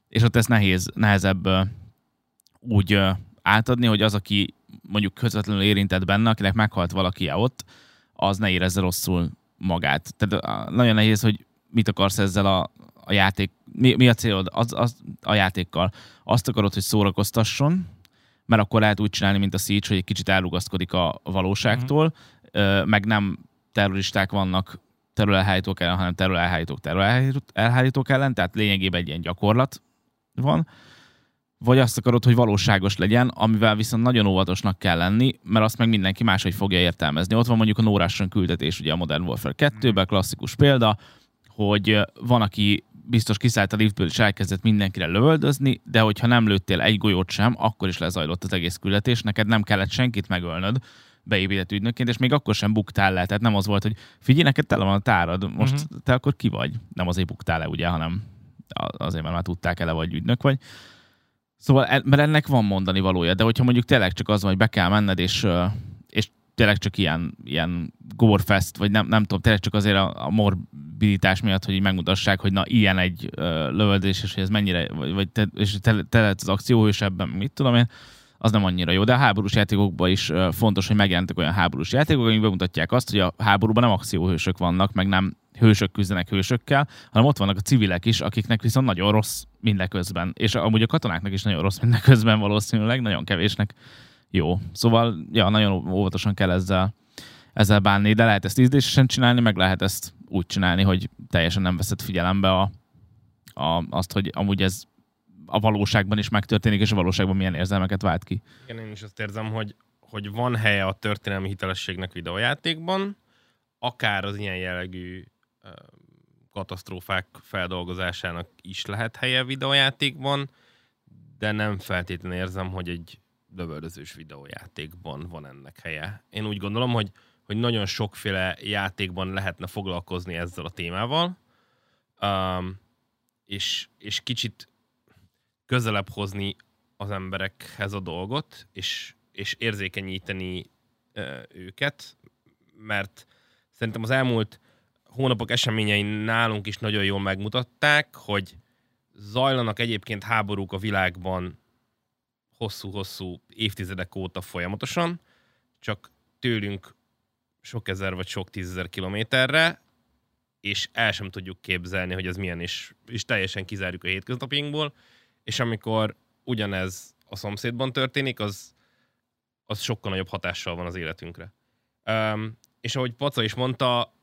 És ott ez nehezebb úgy átadni, hogy az, aki mondjuk közvetlenül érintett benne, akinek meghalt valaki ott, az ne érezze rosszul magát. Tehát nagyon nehéz, hogy mit akarsz ezzel a játék, mi a célod a játékkal. Azt akarod, hogy szórakoztasson, mert akkor lehet úgy csinálni, mint a Siege, hogy egy kicsit elrugaszkodik a valóságtól, meg nem terroristák vannak terrorelhájítók ellen, hanem terrorelhájítók ellen, tehát lényegében egy ilyen gyakorlat van. Vagy azt akarod, hogy valóságos legyen, amivel viszont nagyon óvatosnak kell lenni, mert azt meg mindenki máshogy fogja értelmezni. Ott van mondjuk a no rush küldetés, ugye a Modern Warfare 2-ben, klasszikus példa, hogy van, aki biztos kiszállt a liftből, és elkezdett mindenkire lövöldözni, de hogyha nem lőttél egy golyót sem, akkor is lezajlott az egész küldetés, neked nem kellett senkit megölnöd beépített ügynökként, és még akkor sem buktál le, tehát nem az volt, hogy figyelj, neked tele van a tárad, most te akkor ki vagy? Nem azért buktál le, ugye, hanem azért, mert már tudták ele, vagy ügynök vagy. Szóval, mert ennek van mondani valója, de hogyha mondjuk tényleg csak az van, hogy be kell menned, és tényleg csak ilyen gorefest, vagy nem tudom, tényleg csak azért a morbiditás miatt, hogy így megmutassák, hogy na, ilyen egy lövöldés, és hogy ez mennyire, vagy te az akcióhős ebben, mit tudom én, az nem annyira jó, de a háborús játékokban is fontos, hogy megjelentek olyan háborús játékok, amik bemutatják azt, hogy a háborúban nem akcióhősök vannak, meg nem hősök küzdenek hősökkel, hanem ott vannak a civilek is, akiknek viszont nagyon rossz mindeközben, és amúgy a katonáknak is nagyon rossz mindeközben valószínűleg, nagyon kevésnek jó. Szóval, ja, nagyon óvatosan kell ezzel bánni, de lehet ezt ízlésesen csinálni, meg lehet ezt úgy csinálni, hogy teljesen nem veszed figyelembe azt, hogy amúgy ez a valóságban is megtörténik, és a valóságban milyen érzelmeket vált ki. Igen, én is azt érzem, hogy van helye a történelmi hitelességnek videójátékban, akár az ilyen jellegű katasztrófák feldolgozásának is lehet helye videójátékban, de nem feltétlenül érzem, hogy egy lövöldözős videójátékban van ennek helye. Én úgy gondolom, hogy nagyon sokféle játékban lehetne foglalkozni ezzel a témával, és kicsit közelebb hozni az emberekhez a dolgot, és érzékenyíteni őket, mert szerintem az elmúlt hónapok eseményei nálunk is nagyon jól megmutatták, hogy zajlanak egyébként háborúk a világban hosszú-hosszú évtizedek óta folyamatosan, csak tőlünk sok ezer vagy sok tízezer kilométerre, és el sem tudjuk képzelni, hogy ez milyen, és teljesen kizárjuk a hétköznapjainkból, és amikor ugyanez a szomszédban történik, az sokkal nagyobb hatással van az életünkre. És ahogy Paca is mondta,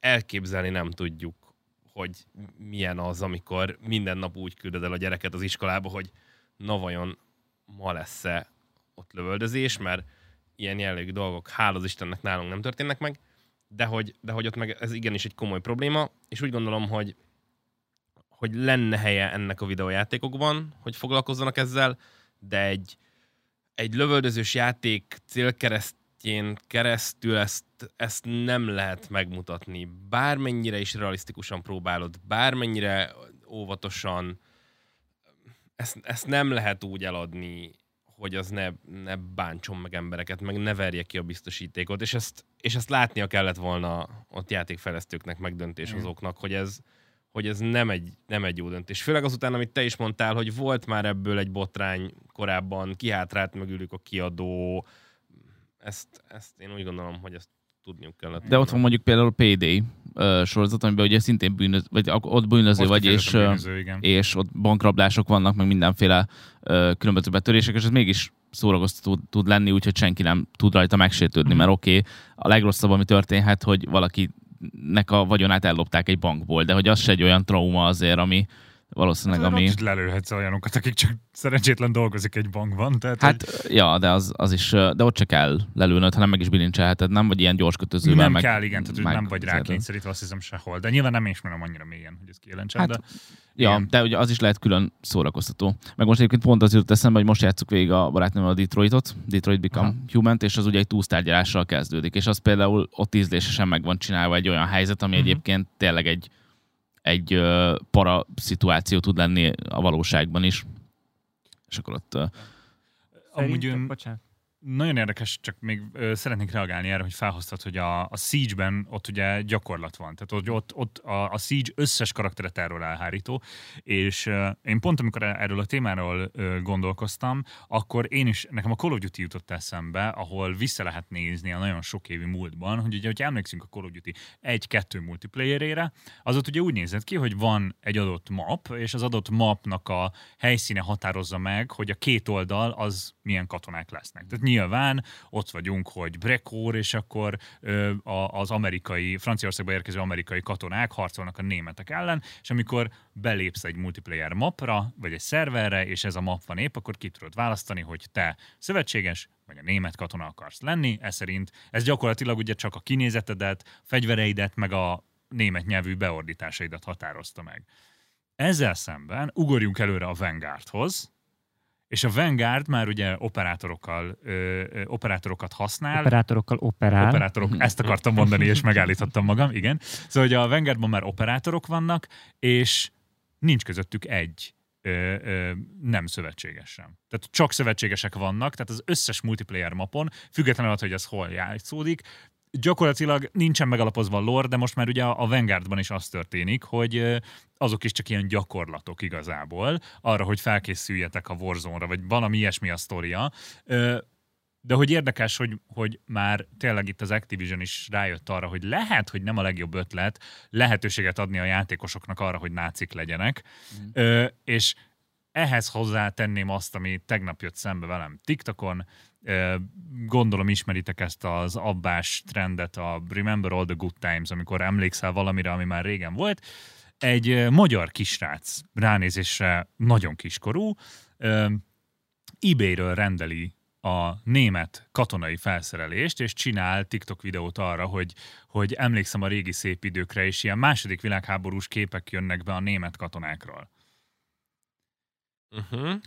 elképzelni nem tudjuk, hogy milyen az, amikor minden nap úgy küldöd el a gyereket az iskolába, hogy na vajon ma lesz-e ott lövöldözés, mert ilyen jellegű dolgok, hála az Istennek, nálunk nem történnek meg, de hogy ott meg ez igenis egy komoly probléma, és úgy gondolom, hogy lenne helye ennek a videójátékokban, hogy foglalkozzanak ezzel, de egy lövöldözős játék célkeresztjén keresztül ezt nem lehet megmutatni. Bármennyire is realisztikusan próbálod, bármennyire óvatosan, ezt nem lehet úgy eladni, hogy az ne bántson meg embereket, meg ne verje ki a biztosítékot, és ezt látnia kellett volna ott játékfejlesztőknek, meg döntéshozóknak, hogy ez nem egy jó döntés. Főleg azután, amit te is mondtál, hogy volt már ebből egy botrány korábban, kihátrált mögülük a kiadó. Ezt én úgy gondolom, hogy ezt tudniuk kellett. De ott van mondjuk például a PD sorozat, amiben ugye szintén bűnöző vagy, és ott bankrablások vannak, meg mindenféle különböző betörések, és ez mégis szórakoztató tud lenni, úgyhogy senki nem tud rajta megsértődni, mert oké, a legrosszabb, ami történhet, hogy valakinek a vagyonát ellopták egy bankból, de hogy az se egy olyan trauma azért, ami valószínűleg az ami... lelőhetsz olyanokat, akik csak szerencsétlen dolgozik egy bankban. Tehát, ja, de az is, de ott csak kell lelőnöd, hanem meg is bilincselheted, nem? Vagy ilyen gyors kötözővel nem meg... Nem kell, igen, tehát meg nem vagy rákényszerítve, azt hiszem sehol. De nyilván nem ismerem annyira mélyen, hogy ez kijelentsem, de... Ja, igen. De ugye az is lehet külön szórakoztató. Meg most egyébként pont az jutott eszembe, hogy most játsszuk végig a barátnőmmel a Detroit Become Human-t, és az ugye egy túlsztárgyalásra kezdődik, és az például ott ízlésesen meg van csinálva egy olyan helyzet, ami egyébként tényleg egy para szituáció tud lenni a valóságban is. És akkor ott... Nagyon érdekes, csak még szeretnék reagálni erre, hogy felhoztad, hogy a Siege-ben ott ugye gyakorlat van. Tehát ott a Siege összes karakteret erről elhárító, és én pont amikor erről a témáról gondolkoztam, akkor nekem a Call of Duty jutott eszembe, ahol vissza lehet nézni a nagyon sok évi múltban, hogy ugye, hogyha emlékszünk a Call of Duty 1-2 multiplayerére, az ott ugye úgy nézett ki, hogy van egy adott map, és az adott mapnak a helyszíne határozza meg, hogy a két oldal az milyen katonák lesznek. Tehát nyilván ott vagyunk, hogy Brekor, és akkor az amerikai, Franciaországba érkező amerikai katonák harcolnak a németek ellen, és amikor belépsz egy multiplayer mapra, vagy egy szerverre, és ez a map van épp, akkor ki tudod választani, hogy te szövetséges, vagy a német katona akarsz lenni, ez gyakorlatilag ugye csak a kinézetedet, fegyvereidet, meg a német nyelvű beordításaidat határozta meg. Ezzel szemben ugorjunk előre a Vanguardhoz, és a Vanguard már ugye operátorokat használ. Operátorok, ezt akartam mondani, és megállítottam magam, igen. Szóval ugye a Vanguardban már operátorok vannak, és nincs közöttük egy nem szövetséges sem. Tehát csak szövetségesek vannak, tehát az összes multiplayer mapon, függetlenül attól, hogy ez hol játszódik, gyakorlatilag nincsen megalapozva a lore, de most már ugye a Vanguardban is az történik, hogy azok is csak ilyen gyakorlatok igazából, arra, hogy felkészüljetek a Warzone-ra, vagy valami ilyesmi a sztoria. De hogy érdekes, hogy már tényleg itt az Activision is rájött arra, hogy lehet, hogy nem a legjobb ötlet lehetőséget adni a játékosoknak arra, hogy nácik legyenek. És ehhez hozzátenném azt, ami tegnap jött szembe velem TikTokon. Gondolom ismeritek ezt az abbás trendet, a Remember All the Good Times, amikor emlékszel valamire, ami már régen volt. Egy magyar kisrác, ránézésre nagyon kiskorú, eBay-ről rendeli a német katonai felszerelést, és csinál TikTok videót arra, hogy emlékszem a régi szép időkre, és ilyen második világháborús képek jönnek be a német katonákról.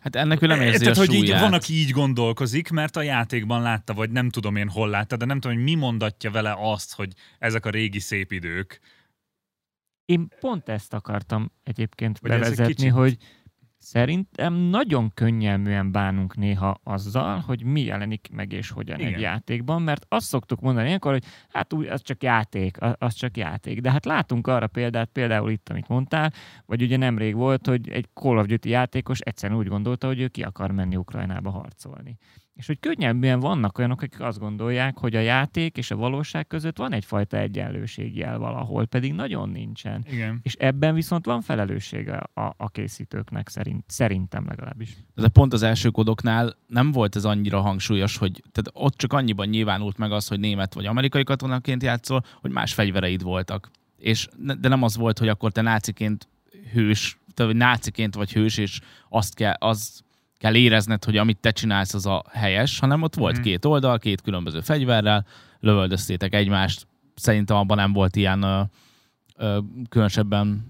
Hát ennek ő nem érzi a súlyát. Hogy így, van, aki így gondolkozik, mert a játékban látta, vagy nem tudom én hol látta, de nem tudom, hogy mi mondatja vele azt, hogy ezek a régi szép idők. Én pont ezt akartam egyébként bevezetni, hogy szerintem nagyon könnyelműen bánunk néha azzal, hogy mi jelenik meg és hogyan egy játékban, mert azt szoktuk mondani ilyenkor, hogy hát úgy, az csak játék. De hát látunk arra példát, például itt, amit mondtál, vagy ugye nemrég volt, hogy egy Call of Duty játékos egyszerűen úgy gondolta, hogy ő ki akar menni Ukrajnába harcolni. És hogy könnyebben vannak olyanok, akik azt gondolják, hogy a játék és a valóság között van egyfajta egyenlőségjel valahol, pedig nagyon nincsen. Igen. És ebben viszont van felelőssége a készítőknek, szerintem legalábbis. De pont az első kodoknál nem volt ez annyira hangsúlyos, hogy tehát ott csak annyiban nyilvánult meg az, hogy német vagy amerikai katonaként játszol, hogy más fegyvereid voltak. De nem az volt, hogy akkor te náciként vagy hős, és kell érezned, hogy amit te csinálsz, az a helyes, hanem ott volt két oldal, két különböző fegyverrel, lövöldöztétek egymást. Szerintem abban nem volt ilyen különösebben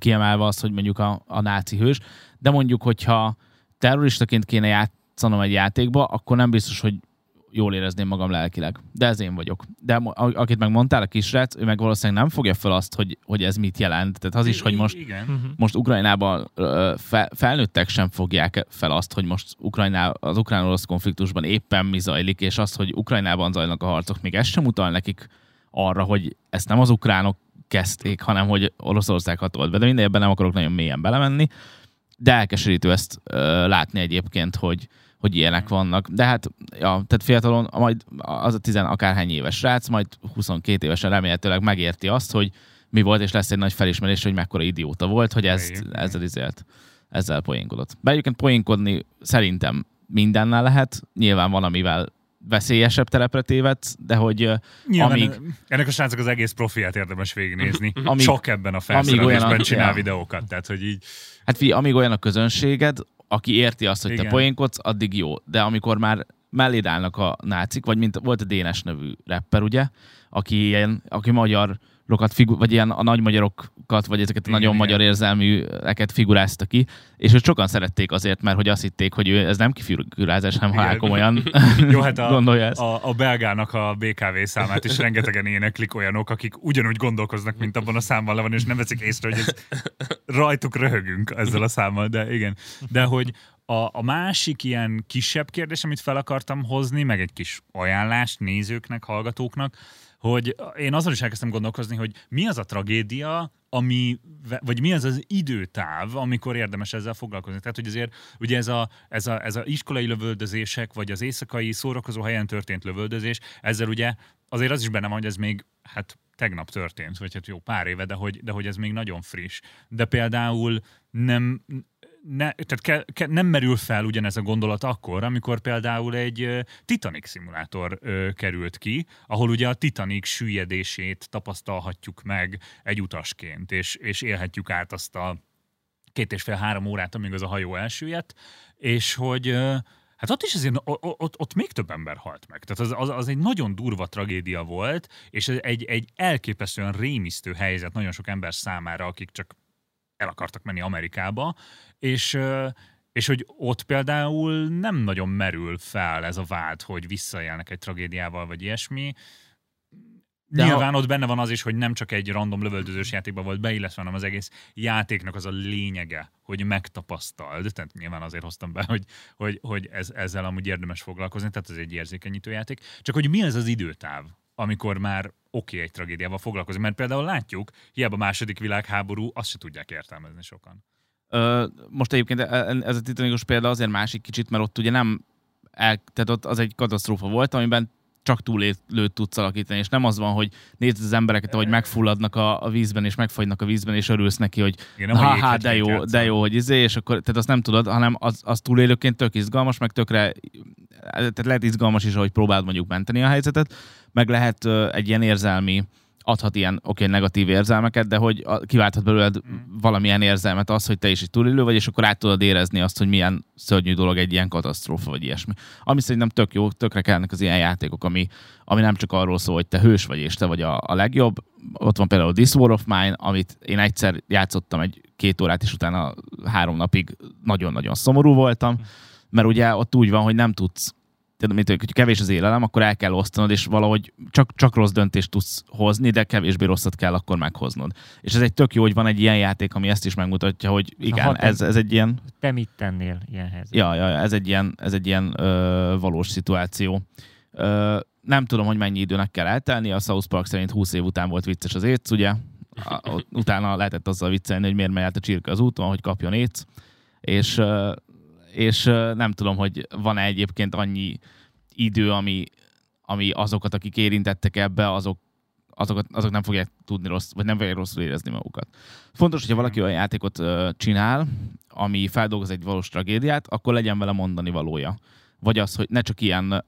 kiemelve az, hogy mondjuk a náci hős. De mondjuk, hogyha terroristaként kéne játszanom egy játékba, akkor nem biztos, hogy jól érezném magam lelkileg. De ez én vagyok. De akit megmondtál, a kisrác, ő meg valószínűleg nem fogja fel azt, hogy ez mit jelent. Tehát az is, hogy most Ukrajnában felnőttek sem fogják fel azt, hogy most az ukrán-orosz konfliktusban éppen mi zajlik, és azt, hogy Ukrajnában zajlanak a harcok, még ez sem utal nekik arra, hogy ezt nem az ukránok kezdték, hanem hogy Oroszország hatolt be. De minden ebben nem akarok nagyon mélyen belemenni. De elkeserítő ezt látni egyébként, hogy ilyenek vannak. De hát, tehát fiatalon, majd az a akárhány éves srác, majd 22 évesen remélhetőleg megérti azt, hogy mi volt, és lesz egy nagy felismerés, hogy mekkora idióta volt, hogy ezzel poénkodott. Bár egyébként poénkodni szerintem mindennel lehet. Nyilván van, amivel veszélyesebb terepre tévedsz, de hogy nyilván ennek a srácok az egész profiát érdemes végignézni. Csak ebben a felszerelésben csinál videókat. Tehát, hogy így... Hát amíg olyan a közönséged, aki érti azt, hogy te poénkodsz, addig jó. De amikor már melléd állnak a nácik, vagy mint volt a Dénes nevű rapper, ugye? Aki magyarokat, vagy ilyen a nagy magyarokat, vagy ezeket a nagyon magyar érzelműeket figurázta ki, és őt sokan szerették azért, mert hogy azt hitték, hogy ez nem kifigurázás, hanem halálkomolyan gondolja ezt. A belgának a BKV számát is rengetegen éneklik olyanok, akik ugyanúgy gondolkoznak, mint abban a számban le van, és nem veszik észre, hogy ez rajtuk röhögünk ezzel a számmal, de igen. De hogy a másik ilyen kisebb kérdés, amit fel akartam hozni, meg egy kis ajánlást nézőknek, hallgatóknak, hogy én azon is elkezdtem gondolkozni, hogy mi az a tragédia, vagy mi az az időtáv, amikor érdemes ezzel foglalkozni. Tehát, hogy azért ugye ez a iskolai lövöldözések, vagy az éjszakai szórakozó helyen történt lövöldözés, ezzel ugye azért az is benne van, hogy ez még tegnap történt, vagy pár éve, de hogy ez még nagyon friss. De például nem merül fel ugyanez a gondolat akkor, amikor például egy Titanic szimulátor került ki, ahol ugye a Titanic süllyedését tapasztalhatjuk meg egy utasként, és élhetjük át azt a 2,5-3 órát, amíg az a hajó elsüllyedt, és hogy hát ott is azért, ott még több ember halt meg. Tehát az egy nagyon durva tragédia volt, és egy elképesztően rémisztő helyzet nagyon sok ember számára, akik csak el akartak menni Amerikába, és hogy ott például nem nagyon merül fel ez a vád, hogy visszaélnek egy tragédiával, vagy ilyesmi. De nyilván ott benne van az is, hogy nem csak egy random lövöldözős játékban volt beillesztve, hanem az egész játéknak az a lényege, hogy megtapasztald. Tehát nyilván azért hoztam be, hogy ezzel amúgy érdemes foglalkozni, tehát ez egy érzékenyítő játék. Csak hogy mi ez az időtáv, amikor már oké, egy tragédiával foglalkozni? Mert például látjuk, hiába második világháború, azt se tudják értelmezni sokan. Most egyébként ez a titanikus példa azért másik kicsit, mert ott ugye nem, tehát ott az egy katasztrófa volt, amiben csak túlélőt tudsz alakítani, és nem az van, hogy nézd az embereket, ahogy megfulladnak a vízben, és megfagynak a vízben, és örülsz neki, hogy ha de jó, hogy és akkor, tehát azt nem tudod, hanem az túlélőként tök izgalmas, meg tökre, tehát lehet izgalmas is, ahogy próbáld mondjuk menteni a helyzetet, meg lehet egy ilyen érzelmi, adhat ilyen negatív érzelmeket, de hogy kiválthat belőled valamilyen érzelmet az, hogy te is egy túlélő vagy, és akkor át tudod érezni azt, hogy milyen szörnyű dolog egy ilyen katasztrófa, vagy ilyesmi. Ami szerintem tök jó, tökre kellnek az ilyen játékok, ami nem csak arról szól, hogy te hős vagy, és te vagy a legjobb. Ott van például This War of Mine, amit én egyszer játszottam 1-2 órát, és utána 3 napig nagyon-nagyon szomorú voltam, mert ugye ott úgy van, hogy nem tudsz, hogy kevés az élelem, akkor el kell osztanod, és valahogy csak rossz döntést tudsz hozni, de kevésbé rosszat kell akkor meghoznod. És ez egy tök jó, hogy van egy ilyen játék, ami ezt is megmutatja, hogy igen, ez egy ilyen... Te mit tennél ilyen helyzetben? Ja, ez egy ilyen valós szituáció. Nem tudom, hogy mennyi időnek kell eltelni, a South Park szerint 20 év után volt vicces az étsz, ugye? Utána lehetett azzal viccelni, hogy miért mehet a csirke az úton, hogy kapjon étsz, és nem tudom, hogy van-e egyébként annyi idő, ami azokat, akik érintettek ebbe, azok nem fogják tudni rosszul érezni magukat. Fontos, hogyha valaki olyan játékot csinál, ami feldolgoz egy valós tragédiát, akkor legyen vele mondani valója. Vagy az, hogy ne csak ilyen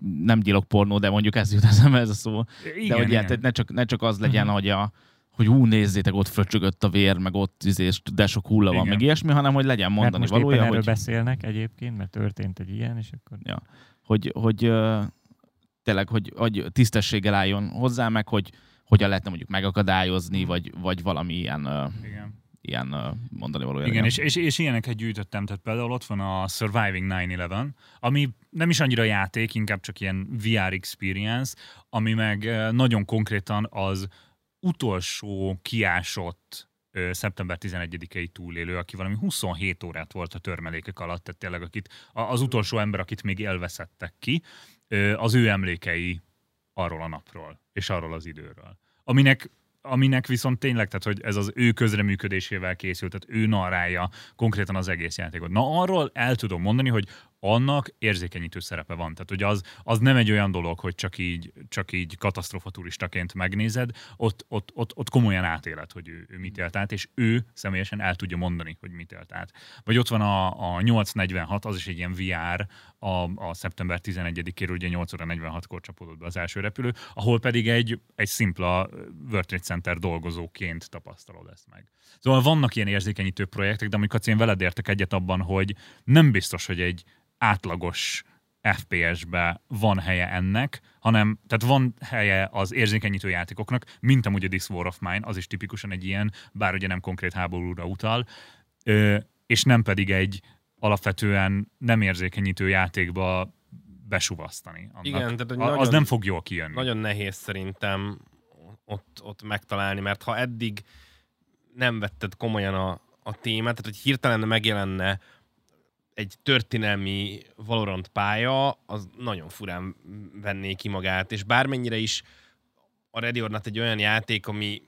nem gyilokpornó, de mondjuk ez jut eszembe ez a szó. Igen, de hogy ilyen, ne csak az legyen, hogy hogy nézzétek, ott fröcsögött a vér, meg ott de sok hulla van, meg ilyesmi, hanem hogy legyen mondani valója. Mert most éppen erről beszélnek egyébként, mert történt egy ilyen, és akkor... Ja. Hogy tényleg tisztességgel álljon hozzá, meg hogyan lehetne mondjuk megakadályozni, vagy valami ilyen mondani valója. Igen, és ilyeneket gyűjtöttem, tehát például ott van a Surviving 9/11, ami nem is annyira játék, inkább csak ilyen VR experience, ami meg nagyon konkrétan az utolsó kiásott szeptember 11-i túlélő, aki valami 27 órát volt a törmelékek alatt, tehát tényleg az utolsó ember, akit még elveszettek ki, az ő emlékei arról a napról, és arról az időről. Aminek viszont tényleg, tehát hogy ez az ő közreműködésével készült, tehát ő narrálja konkrétan az egész játékot. Na arról el tudom mondani, hogy annak érzékenyítő szerepe van. Tehát ugye az nem egy olyan dolog, hogy csak így katasztrofaturistaként megnézed, ott komolyan átéled, hogy ő mit élt át, és ő személyesen el tudja mondani, hogy mit élt át. Vagy ott van a 846, az is egy ilyen VR, a szeptember 11-éről ugye 8 óra 46-kor csapódott be az első repülő, ahol pedig egy szimpla World Trade Center dolgozóként tapasztalod ezt meg. Szóval vannak ilyen érzékenyítő projektek, de amikor én veled értek egyet abban, hogy nem biztos, hogy egy átlagos FPS-be van helye ennek, hanem tehát van helye az érzékenyítő játékoknak, mint amúgy a This War of Mine, az is tipikusan egy ilyen, bár ugye nem konkrét háborúra utal, és nem pedig egy alapvetően nem érzékenyítő játékba besuvasztani. Igen, de az nem fog jól kijönni. Nagyon nehéz szerintem ott megtalálni, mert ha eddig nem vetted komolyan a témát, tehát hogy hirtelen megjelenne egy történelmi Valorant pálya, az nagyon furán venné ki magát, és bármennyire is a Ready or Not egy olyan játék, ami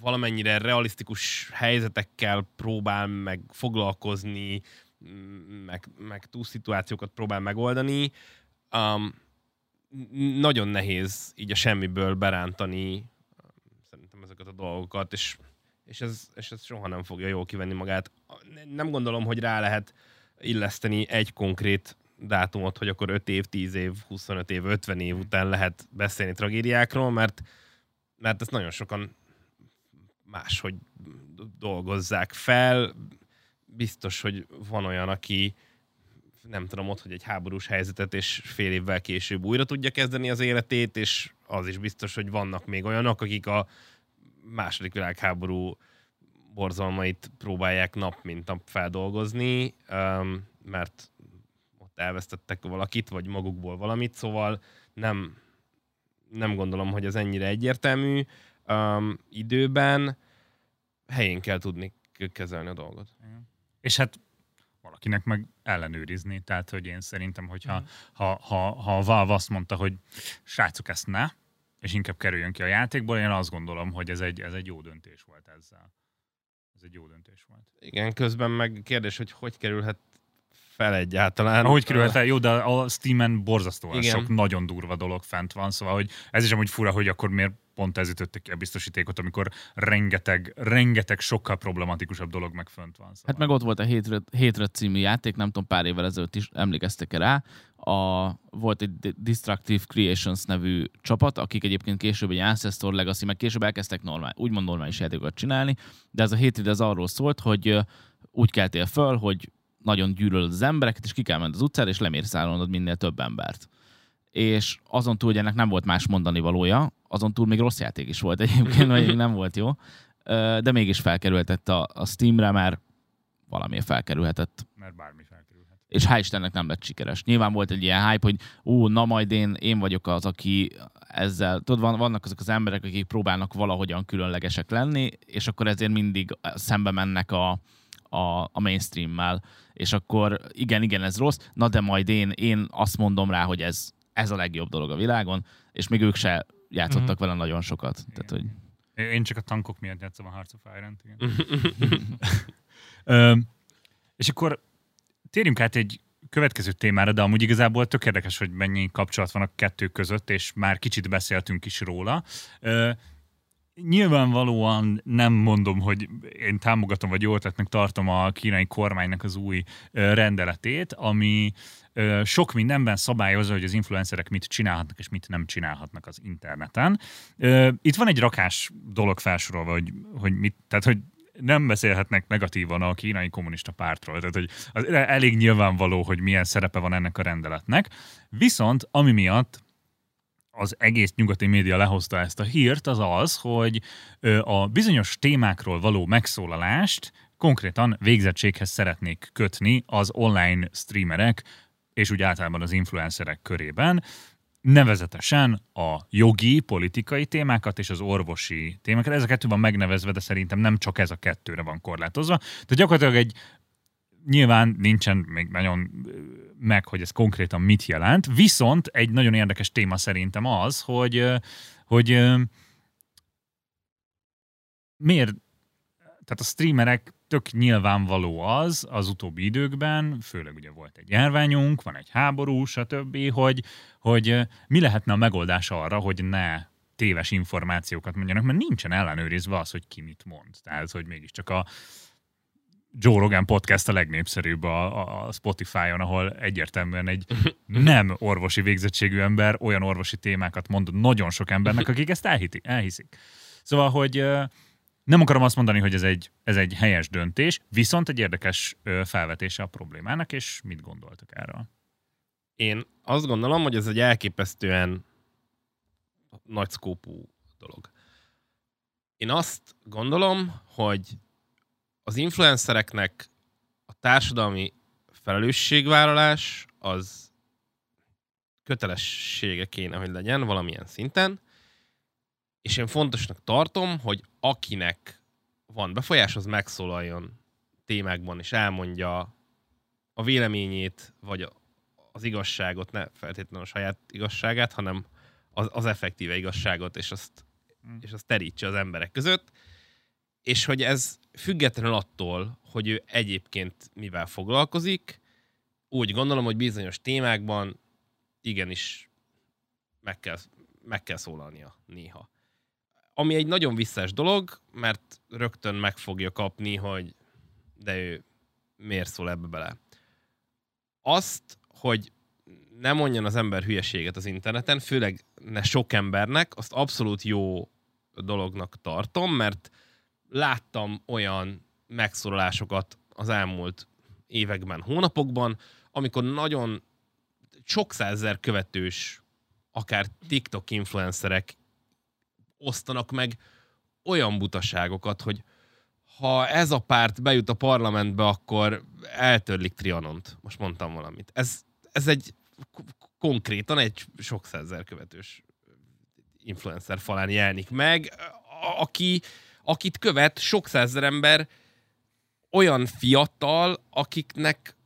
valamennyire realisztikus helyzetekkel próbál meg foglalkozni, meg túlszituációkat próbál megoldani, nagyon nehéz így a semmiből berántani szerintem ezeket a dolgokat, és ez soha nem fogja jól kivenni magát. Nem gondolom, hogy rá lehet illeszteni egy konkrét dátumot, hogy akkor 5 év, 10 év, 25 év, 50 év után lehet beszélni tragédiákról, mert ezt nagyon sokan máshogy dolgozzák fel. Biztos, hogy van olyan, aki nem tudom ott, hogy egy háborús helyzetet, és fél évvel később újra tudja kezdeni az életét, és az is biztos, hogy vannak még olyanok, akik a második világháború borzalmait próbálják nap mint nap feldolgozni, mert ott elvesztettek valakit, vagy magukból valamit, szóval nem gondolom, hogy ez ennyire egyértelmű. Időben helyén kell tudni kezelni a dolgot. És hát valakinek meg ellenőrizni, tehát hogy én szerintem, hogyha ha a Valve azt mondta, hogy srácok, ezt ne, és inkább kerüljön ki a játékból, én azt gondolom, hogy ez egy jó döntés volt ezzel. Ez egy jó döntés volt. Igen, közben meg kérdés, hogy kerülhet fel egyáltalán. Ahogy kerülhet fel, jó, de a Steam-en borzasztóan sok nagyon durva dolog fent van, szóval hogy ez is amúgy fura, hogy akkor miért pont ez ütöttek ki a biztosítékot, amikor rengeteg sokkal problematikusabb dolog meg fönt van. Szóval. Hát meg ott volt a Hatred című játék, nem tudom, pár évvel ezelőtt is emlékeztek rá. Volt egy Destructive Creations nevű csapat, akik egyébként később egy Ancestor Legacy, meg később elkezdtek úgymond normális játékokat csinálni, de ez a Hatred az arról szólt, hogy úgy keltél föl, hogy nagyon gyűlölöd az embereket, és ki kell menni az utcára, és lemérszálolnod minél több embert. És azon túl, hogy ennek nem volt más mondani valója, azon túl még rossz játék is volt egyébként, vagy nem volt jó, de mégis felkerülhetett a Steamre, mert valamiért felkerülhetett. Mert bármi felkerülhet. És hál' Istennek nem lett sikeres. Nyilván volt egy ilyen hype, hogy na majd én vagyok az, aki ezzel... Tudod, vannak azok az emberek, akik próbálnak valahogyan különlegesek lenni, és akkor ezért mindig szembe mennek a mainstreammel, és akkor igen, ez rossz, na de majd én azt mondom rá, hogy ez a legjobb dolog a világon, és még ők se játszottak vele nagyon sokat. Tehát, hogy... Én csak a tankok miatt játszom a Hearts of Iron-t, igen. És akkor térjünk át egy következő témára, de amúgy igazából tök érdekes, hogy mennyi kapcsolat van a kettő között, és már kicsit beszéltünk is róla. Nyilvánvalóan nem mondom, hogy én támogatom, vagy jól tettnek tartom a kínai kormánynak az új rendeletét, ami sok mindenben szabályozza, hogy az influencerek mit csinálhatnak, és mit nem csinálhatnak az interneten. Itt van egy rakás dolog felsorolva, hogy mit, tehát hogy nem beszélhetnek negatívan a kínai kommunista pártról, tehát hogy az elég nyilvánvaló, hogy milyen szerepe van ennek a rendeletnek. Viszont ami miatt az egész nyugati média lehozta ezt a hírt, az, hogy a bizonyos témákról való megszólalást konkrétan végzettséghez szeretnék kötni az online streamerek, és úgy általában az influencerek körében, nevezetesen a jogi, politikai témákat és az orvosi témákat. Ez a kettő van megnevezve, de szerintem nem csak ez a kettőre van korlátozva. Tehát gyakorlatilag nyilván nincsen még nagyon meg, hogy ez konkrétan mit jelent, viszont egy nagyon érdekes téma szerintem az, hogy miért, tehát a streamerek tök nyilvánvaló az utóbbi időkben, főleg ugye volt egy járványunk, van egy háború, stb., hogy mi lehetne a megoldás arra, hogy ne téves információkat mondjanak, mert nincsen ellenőrizve az, hogy ki mit mond. Tehát, hogy mégiscsak a Joe Rogan podcast a legnépszerűbb a Spotify-on, ahol egyértelműen egy nem orvosi végzettségű ember olyan orvosi témákat mond nagyon sok embernek, akik ezt elhiszik. Szóval, hogy nem akarom azt mondani, hogy ez egy helyes döntés, viszont egy érdekes felvetése a problémának, és mit gondoltak erről? Én azt gondolom, hogy ez egy elképesztően nagyszkópú dolog. Én azt gondolom, hogy az influencereknek a társadalmi felelősségvállalás az kötelessége kéne, hogy legyen valamilyen szinten, és én fontosnak tartom, hogy akinek van befolyás, az megszólaljon témákban, és elmondja a véleményét, vagy az igazságot, ne feltétlenül a saját igazságát, hanem az effektíve igazságot, és azt terítse az emberek között, és hogy ez függetlenül attól, hogy ő egyébként mivel foglalkozik, úgy gondolom, hogy bizonyos témákban igenis meg kell szólalnia néha. Ami egy nagyon visszás dolog, mert rögtön meg fogja kapni, hogy de ő miért szól ebbe bele. Azt, hogy ne mondjon az ember hülyeséget az interneten, főleg ne sok embernek, azt abszolút jó dolognak tartom, mert láttam olyan megszólalásokat az elmúlt években, hónapokban, amikor nagyon sok százezer követős, akár TikTok influencerek osztanak meg olyan butaságokat, hogy ha ez a párt bejut a parlamentbe, akkor eltörlik Trianont. Most mondtam valamit. Ez egy konkrétan egy sok százezer követős influencer falán jelenik meg, akit követ sok százezer ember olyan fiatal, akiknek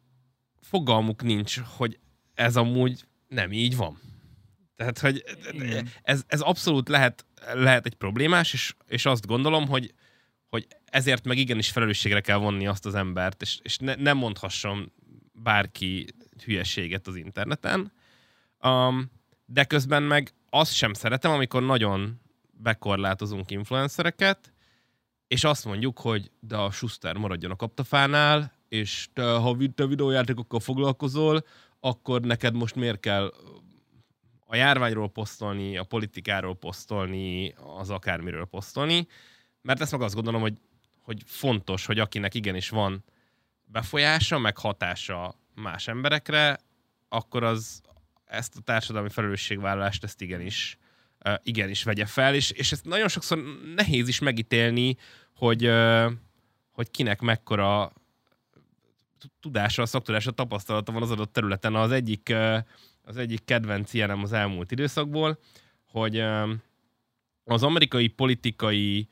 fogalmuk nincs, hogy ez amúgy nem így van. Tehát, hogy ez abszolút lehet egy problémás, és azt gondolom, hogy ezért meg igenis felelősségre kell vonni azt az embert, és nem mondhasson bárki hülyeséget az interneten. De közben meg azt sem szeretem, amikor nagyon bekorlátozunk influencereket, és azt mondjuk, hogy de a Schuster maradjon a kaptafánál, és ha te videójátékokkal foglalkozol, akkor neked most miért kell a járványról posztolni, a politikáról posztolni, az akármiről posztolni, mert ezt meg azt gondolom, hogy fontos, hogy akinek igenis van befolyása, meg hatása más emberekre, akkor az ezt a társadalmi felelősségvállalást ezt igenis vegye fel, és ezt nagyon sokszor nehéz is megítélni, hogy kinek mekkora tudása, szaktudása, tapasztalata van az adott területen. Az egyik kedvenc ilyenem az elmúlt időszakból, hogy az amerikai politikai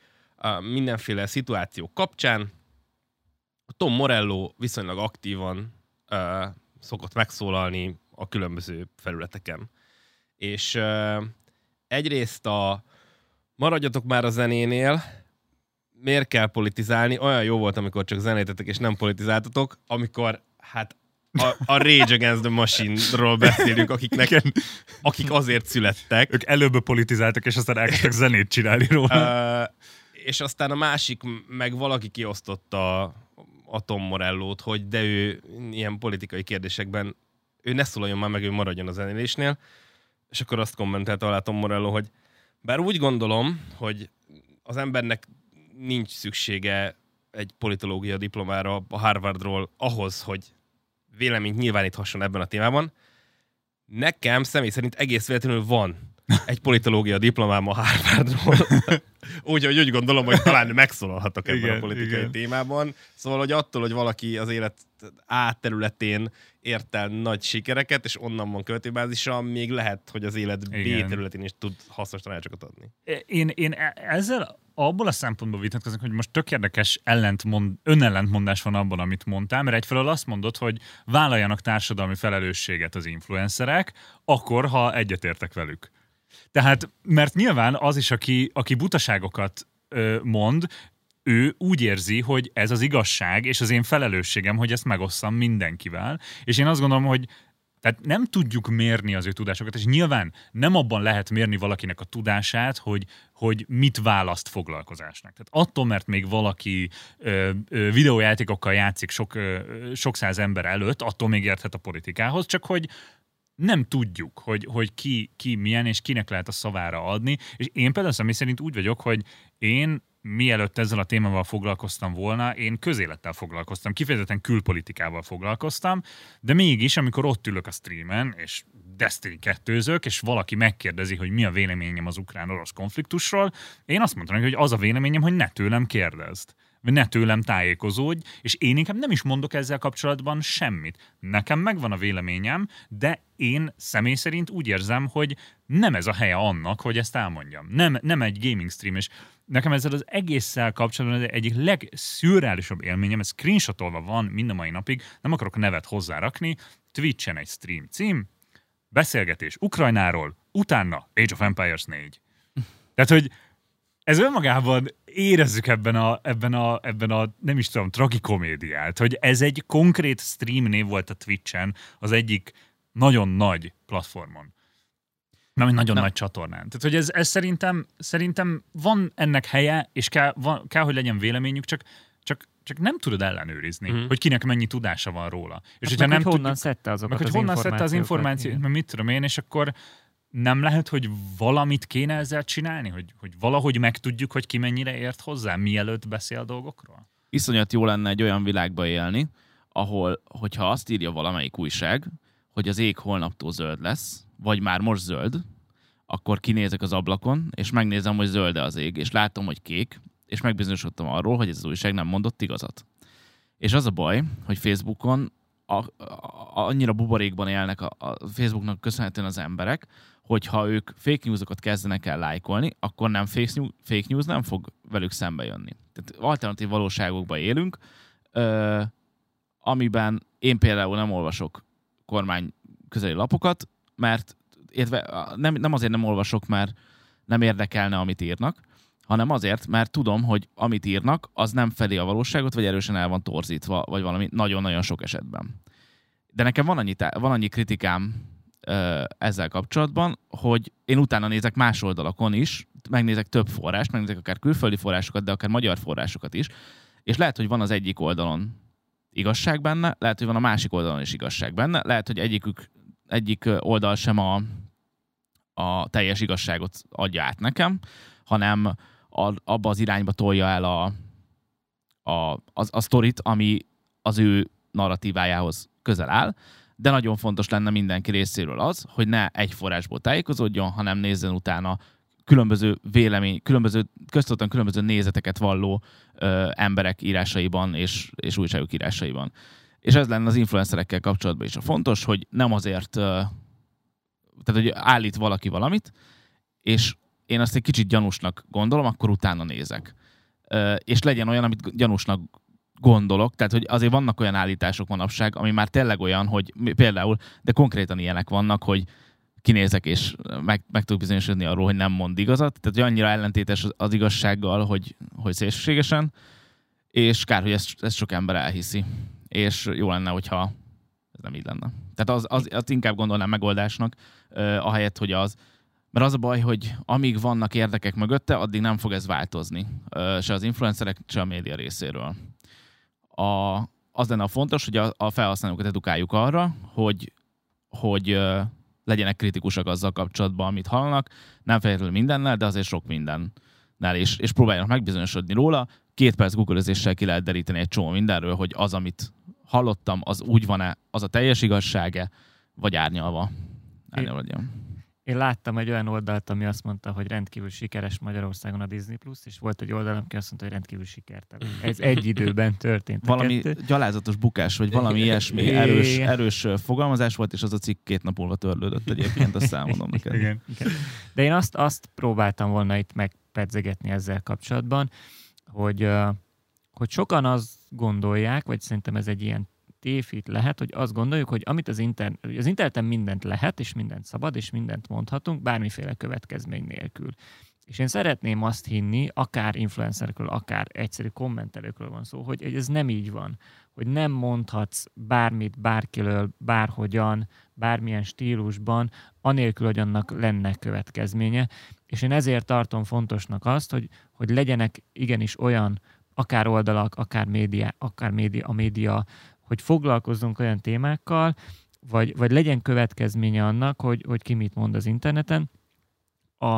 mindenféle szituációk kapcsán Tom Morello viszonylag aktívan szokott megszólalni a különböző felületeken. És egyrészt maradjatok már a zenénél, miért kell politizálni? Olyan jó volt, amikor csak zenétetek és nem politizáltatok, amikor hát a Rage Against the Machine-ról beszélünk, akik azért születtek. Ők előbb politizáltak, és aztán elkezdtek zenét csinálni róla. És aztán a másik, meg valaki kiosztotta a Tom Morellót, hogy de ő ilyen politikai kérdésekben, ő ne szólaljon már meg, ő maradjon a zenélésnél. És akkor azt kommentelte alá Tom Morello, hogy bár úgy gondolom, hogy az embernek nincs szüksége egy politológia diplomára a Harvardról ahhoz, hogy véleményt nyilváníthasson ebben a témában. Nekem személy szerint egész véletlenül van egy politológia diplomám a Harvardról. Úgyhogy úgy gondolom, hogy talán megszólalhatok ebben a politikai témában. Szóval, hogy attól, hogy valaki az élet A területén ért el nagy sikereket, és onnan van követőbázisa, még lehet, hogy az élet B területén is tud hasznos tanácsokat adni. Én ezzel abból a szempontból vitatkozunk, hogy most tök érdekes önellentmondás van abban, amit mondtál, mert egyfelől azt mondod, hogy vállaljanak társadalmi felelősséget az influencerek, akkor, ha egyetértek velük. Tehát, mert nyilván az is, aki butaságokat mond, ő úgy érzi, hogy ez az igazság, és az én felelősségem, hogy ezt megosszam mindenkivel. És én azt gondolom, hogy tehát nem tudjuk mérni az ő tudásokat, és nyilván nem abban lehet mérni valakinek a tudását, hogy mit választ foglalkozásnak. Tehát attól, mert még valaki videójátékokkal játszik sok száz ember előtt, attól még érthet a politikához, csak hogy nem tudjuk, hogy ki milyen, és kinek lehet a szavára adni. És én például személy szerint úgy vagyok, hogy én mielőtt ezzel a témával foglalkoztam volna, én közélettel foglalkoztam, kifejezetten külpolitikával foglalkoztam, de mégis, amikor ott ülök a streamen, és Destiny 2-zök, és valaki megkérdezi, hogy mi a véleményem az ukrán-orosz konfliktusról, én azt mondtam, hogy az a véleményem, hogy ne tőlem kérdezd, vagy ne tőlem tájékozódj, és én inkább nem is mondok ezzel kapcsolatban semmit. Nekem megvan a véleményem, de én személy szerint úgy érzem, hogy nem ez a helye annak, hogy ezt elmondjam. Nem egy gaming stream, és nekem ezzel az egésszel kapcsolatban az egyik legszürreálisabb élményem, ez screenshotolva van mind a mai napig, nem akarok nevet hozzárakni, Twitchen egy stream cím, beszélgetés Ukrajnáról, utána Age of Empires 4. Tehát, hogy ez önmagában érezzük ebben a nem is tudom, tragikomédiát, hogy ez egy konkrét stream név volt a Twitchen, az egyik nagyon nagy platformon. Nem egy nagyon nagy csatornán. Tehát, hogy ez szerintem van ennek helye, és kell, hogy legyen véleményük, csak nem tudod ellenőrizni, hogy kinek mennyi tudása van róla. És hogyha nem tudjuk, honnan szedte azokat az információkat. Honnan szedte az információt, mert mit tudom én, és akkor nem lehet, hogy valamit kéne ezzel csinálni? Hogy valahogy megtudjuk, hogy ki mennyire ért hozzá, mielőtt beszél a dolgokról? Iszonyat jó lenne egy olyan világba élni, ahol, hogyha azt írja valamelyik újság, hogy az ég holnaptól zöld lesz, vagy már most zöld, akkor kinézek az ablakon, és megnézem, hogy zöld-e az ég, és látom, hogy kék, és megbizonyosodtam arról, hogy ez az újság nem mondott igazat. És az a baj, hogy Facebookon annyira buborékban élnek a Facebooknak köszönhetően az emberek, hogyha ők fake news-okat kezdenek el lájkolni, akkor nem fake news nem fog velük szembe jönni. Tehát alternatív valóságokban élünk, amiben én például nem olvasok kormány közeli lapokat, mert nem azért nem olvasok, mert nem érdekelne, amit írnak, hanem azért, mert tudom, hogy amit írnak, az nem fedi a valóságot, vagy erősen el van torzítva, vagy valami nagyon-nagyon sok esetben. De nekem van annyi kritikám ezzel kapcsolatban, hogy én utána nézek más oldalakon is, megnézek több forrást, megnézek akár külföldi forrásokat, de akár magyar forrásokat is, és lehet, hogy van az egyik oldalon igazság benne, lehet, hogy van a másik oldalon is igazság benne, lehet, hogy egyik oldal sem a teljes igazságot adja át nekem, hanem abba az irányba tolja el a sztorit, ami az ő narratívájához közel áll, de nagyon fontos lenne mindenki részéről az, hogy ne egy forrásból tájékozódjon, hanem nézzen utána különböző vélemény, különböző nézeteket valló emberek írásaiban és újságok írásaiban. És ez lenne az influencerekkel kapcsolatban is a fontos, hogy nem azért, tehát hogy állít valaki valamit, és én azt egy kicsit gyanúsnak gondolom, akkor utána nézek. És legyen olyan, amit gyanúsnak gondolok, tehát hogy azért vannak olyan állítások manapság, ami már tényleg olyan, hogy például, de konkrétan ilyenek vannak, hogy kinézek és meg tudok bizonyosodni arról, hogy nem mond igazat, tehát hogy annyira ellentétes az igazsággal, hogy szélsőségesen, és kár, hogy ezt sok ember elhiszi. És jó lenne, hogyha ez nem így lenne. Tehát azt inkább gondolnám megoldásnak, ahelyett, hogy az. Mert az a baj, hogy amíg vannak érdekek mögötte, addig nem fog ez változni. Se az influencerek, se a média részéről. Az lenne a fontos, hogy a felhasználókat edukáljuk arra, hogy legyenek kritikusak azzal kapcsolatban, amit hallanak. Nem feltétlenül mindennel, de azért sok mindennel. És próbáljanak megbizonyosodni róla. 2 perc googlezéssel ki lehet deríteni egy csomó mindenről, hogy az, amit hallottam, az úgy van-e, az a teljes igazsága, vagy árnyalva. Én láttam egy olyan oldalt, ami azt mondta, hogy rendkívül sikeres Magyarországon a Disney+, és volt egy oldal, aki azt mondta, hogy rendkívül sikertelen. Ez egy időben történt. Valami gyalázatos bukás, vagy valami ilyesmi erős fogalmazás volt, és az a cikk 2 nap múlva törlődött egyébként, azt számolom neked. Igen. De én azt próbáltam volna itt megpedzegetni ezzel kapcsolatban, hogy sokan azt gondolják, vagy szerintem ez egy ilyen tévhit lehet, hogy azt gondoljuk, hogy amit az interneten mindent lehet, és mindent szabad, és mindent mondhatunk, bármiféle következmény nélkül. És én szeretném azt hinni, akár influencerekről, akár egyszerű kommentelőkről van szó, hogy ez nem így van. Hogy nem mondhatsz bármit, bárkiről, bárhogyan, bármilyen stílusban, anélkül, hogy annak lenne következménye. És én ezért tartom fontosnak azt, hogy legyenek igenis olyan, akár oldalak, akár média, hogy foglalkozzunk olyan témákkal, vagy legyen következménye annak, hogy ki mit mond az interneten.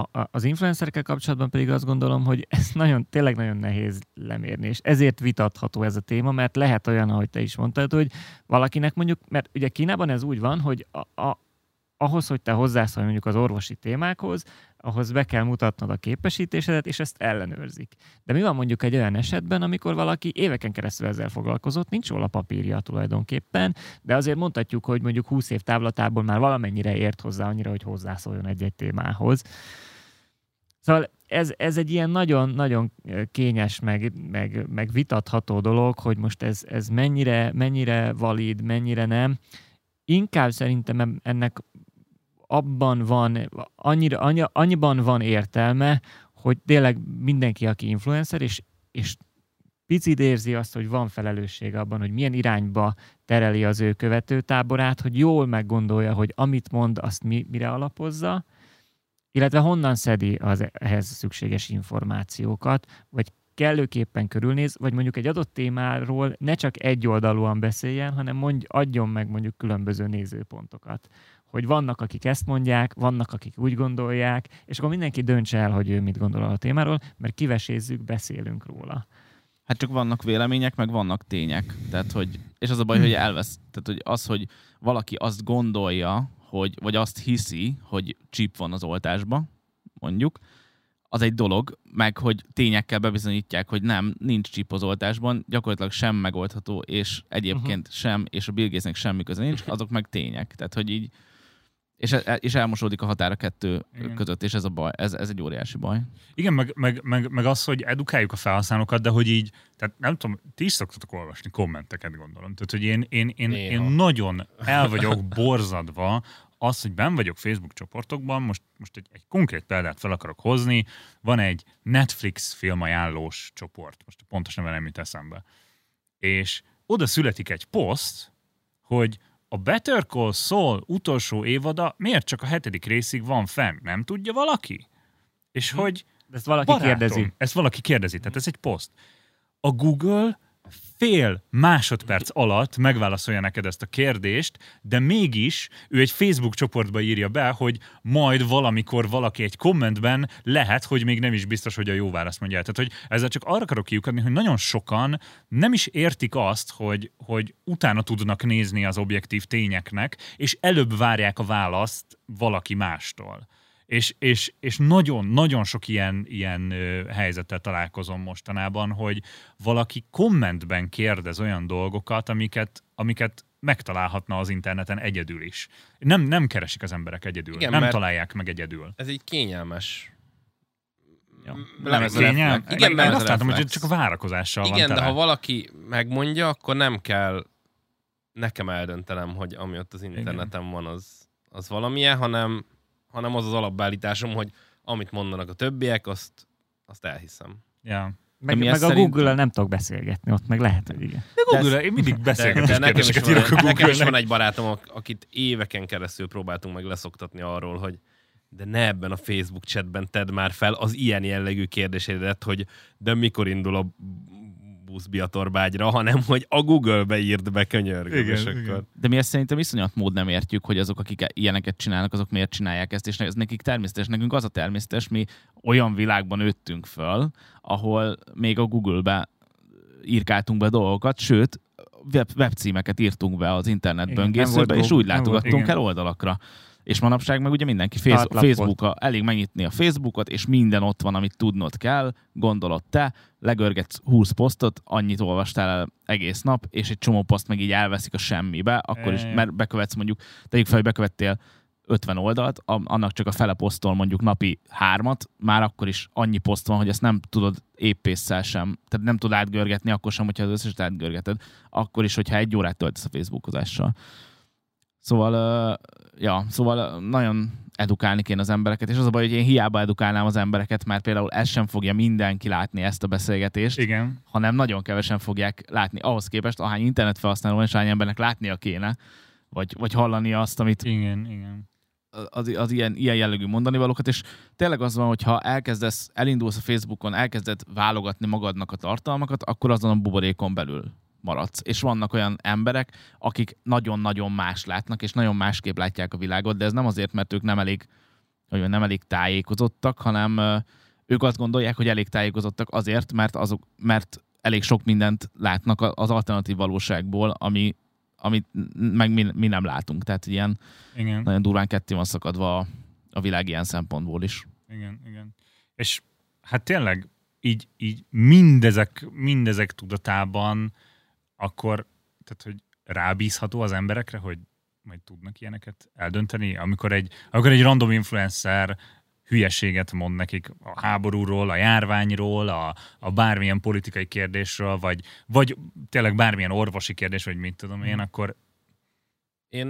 Az influencerekkel kapcsolatban pedig azt gondolom, hogy ez tényleg nagyon nehéz lemérni, és ezért vitatható ez a téma, mert lehet olyan, ahogy te is mondtad, hogy valakinek mondjuk, mert ugye Kínában ez úgy van, hogy ahhoz, hogy te hozzászólj mondjuk az orvosi témákhoz, ahhoz be kell mutatnod a képesítésedet, és ezt ellenőrzik. De mi van mondjuk egy olyan esetben, amikor valaki éveken keresztül ezzel foglalkozott, nincs róla papírja tulajdonképpen, de azért mondhatjuk, hogy mondjuk 20 év távlatából már valamennyire ért hozzá annyira, hogy hozzászóljon egy-egy témához. Szóval ez egy ilyen nagyon-nagyon kényes, meg vitatható dolog, hogy most ez mennyire valid, mennyire nem. Inkább szerintem ennek abban van, annyiban van értelme, hogy tényleg mindenki, aki influencer, és picit érzi azt, hogy van felelőssége abban, hogy milyen irányba tereli az ő követőtáborát, hogy jól meggondolja, hogy amit mond, azt mire alapozza, illetve honnan szedi az ehhez szükséges információkat, vagy kellőképpen körülnéz, vagy mondjuk egy adott témáról ne csak egy oldalúan beszéljen, hanem adjon meg mondjuk különböző nézőpontokat. Hogy vannak, akik ezt mondják, vannak, akik úgy gondolják, és akkor mindenki döntse el, hogy ő mit gondol a témáról, mert kivesézzük, beszélünk róla. Hát csak vannak vélemények, meg vannak tények. Tehát, hogy, és az a baj, hogy elvesz. Tehát, hogy az, hogy valaki azt gondolja, vagy azt hiszi, hogy csíp van az oltásba, mondjuk, az egy dolog, meg hogy tényekkel bebizonyítják, hogy nem, nincs csípozoltásban, gyakorlatilag sem megoldható, és egyébként sem, és a Bill Gates-nek semmi köze nincs, azok meg tények. Tehát, hogy így, és elmosódik a határ a kettő között, és ez a baj, ez egy óriási baj. Igen, meg az, hogy edukáljuk a felhasználókat, de hogy így, tehát nem tudom, ti is szoktatok olvasni kommenteket, gondolom. Tehát, hogy én nagyon el vagyok borzadva, az, hogy benn vagyok Facebook csoportokban, most egy konkrét példát fel akarok hozni, van egy Netflix filmajánlós csoport, most pontos neve nem jut eszembe. És oda születik egy poszt, hogy a Better Call Saul utolsó évada miért csak a 7. részig van fenn? Nem tudja valaki? És hogy ezt valaki kérdezi. Ezt valaki kérdezi, tehát ez egy poszt. A Google fél másodperc alatt megválaszolja neked ezt a kérdést, de mégis ő egy Facebook csoportba írja be, hogy majd valamikor valaki egy kommentben lehet, hogy még nem is biztos, hogy a jó választ mondja el. Tehát, hogy ezzel csak arra akarok kiukadni, hogy nagyon sokan nem is értik azt, hogy utána tudnak nézni az objektív tényeknek, és előbb várják a választ valaki mástól. És nagyon-nagyon sok ilyen helyzettel találkozom mostanában, hogy valaki kommentben kérdez olyan dolgokat, amiket megtalálhatna az interneten egyedül is. Nem keresik az emberek egyedül, igen, nem találják meg egyedül. Ez így kényelmes. Ja. Nem ez kényelmes. Igen, mert azt látom, hogy csak a várakozással igen, van tele. De ha valaki megmondja, akkor nem kell nekem eldöntenem, hogy ami ott az interneten igen. van, az valamilyen, hanem az az alapbeállításom, hogy amit mondanak a többiek, azt elhiszem. Yeah. Meg a Google-el nem tudok beszélgetni, ott meg lehet, hogy igen. De Google-el én mindig beszélgetés kérdéseket írok a Google-nek. Nekem is van egy barátom, akit éveken keresztül próbáltunk meg leszoktatni arról, hogy de ne ebben a Facebook chatben tedd már fel az ilyen jellegű kérdésedet, hogy de mikor indul a buszbiatorbágyra, hanem hogy a Google-be írd be, könyörgöm. De mi ezt szerintem iszonyat mód nem értjük, hogy azok, akik ilyeneket csinálnak, azok miért csinálják ezt, és ez nekik természetes, nekünk az a természetes, mi olyan világban nőttünk föl, ahol még a Google-be írkáltunk be dolgokat, sőt, webcímeket írtunk be az internet böngészőbe, és úgy látogattunk el oldalakra. És manapság meg ugye mindenki Facebookra, elég megnyitni a Facebookot, és minden ott van, amit tudnod kell, gondolod te, legörgetsz 20 posztot, annyit olvastál el egész nap, és egy csomó poszt meg így elveszik a semmibe, akkor is, mert bekövetsz mondjuk, tegyük fel, hogy bekövettél 50 oldalt, annak csak a fele posztol mondjuk napi 3-at, már akkor is annyi poszt van, hogy ezt nem tudod épp ésszel sem, tehát nem tudod átgörgetni, akkor sem, hogyha az összeset átgörgeted, akkor is, hogyha egy órát töltesz a Facebookozással. Szóval nagyon edukálni kéne az embereket, és az a baj, hogy én hiába edukálnám az embereket, mert például ezt sem fogja mindenki látni, ezt a beszélgetést, igen. hanem nagyon kevesen fogják látni ahhoz képest, ahány internetfelhasználó van, és ahány embernek látnia kéne, vagy hallani azt, amit igen. Az ilyen jellegű mondani valókat, és tényleg az van, hogyha elindulsz a Facebookon, elkezded válogatni magadnak a tartalmakat, akkor azon a buborékon belül maradsz. És vannak olyan emberek, akik nagyon-nagyon más látnak, és nagyon másképp látják a világot, de ez nem azért, mert ők nem elég tájékozottak, hanem ők azt gondolják, hogy elég tájékozottak azért, mert elég sok mindent látnak az alternatív valóságból, amit meg mi nem látunk. Tehát ilyen igen. nagyon durván ketté van szakadva a világ ilyen szempontból is. Igen. És hát tényleg így mindezek tudatában akkor, tehát, hogy rábízható az emberekre, hogy majd tudnak ilyeneket eldönteni, amikor egy random influencer hülyeséget mond nekik a háborúról, a járványról, a bármilyen politikai kérdésről, vagy tényleg bármilyen orvosi kérdés, vagy mit tudom én, akkor...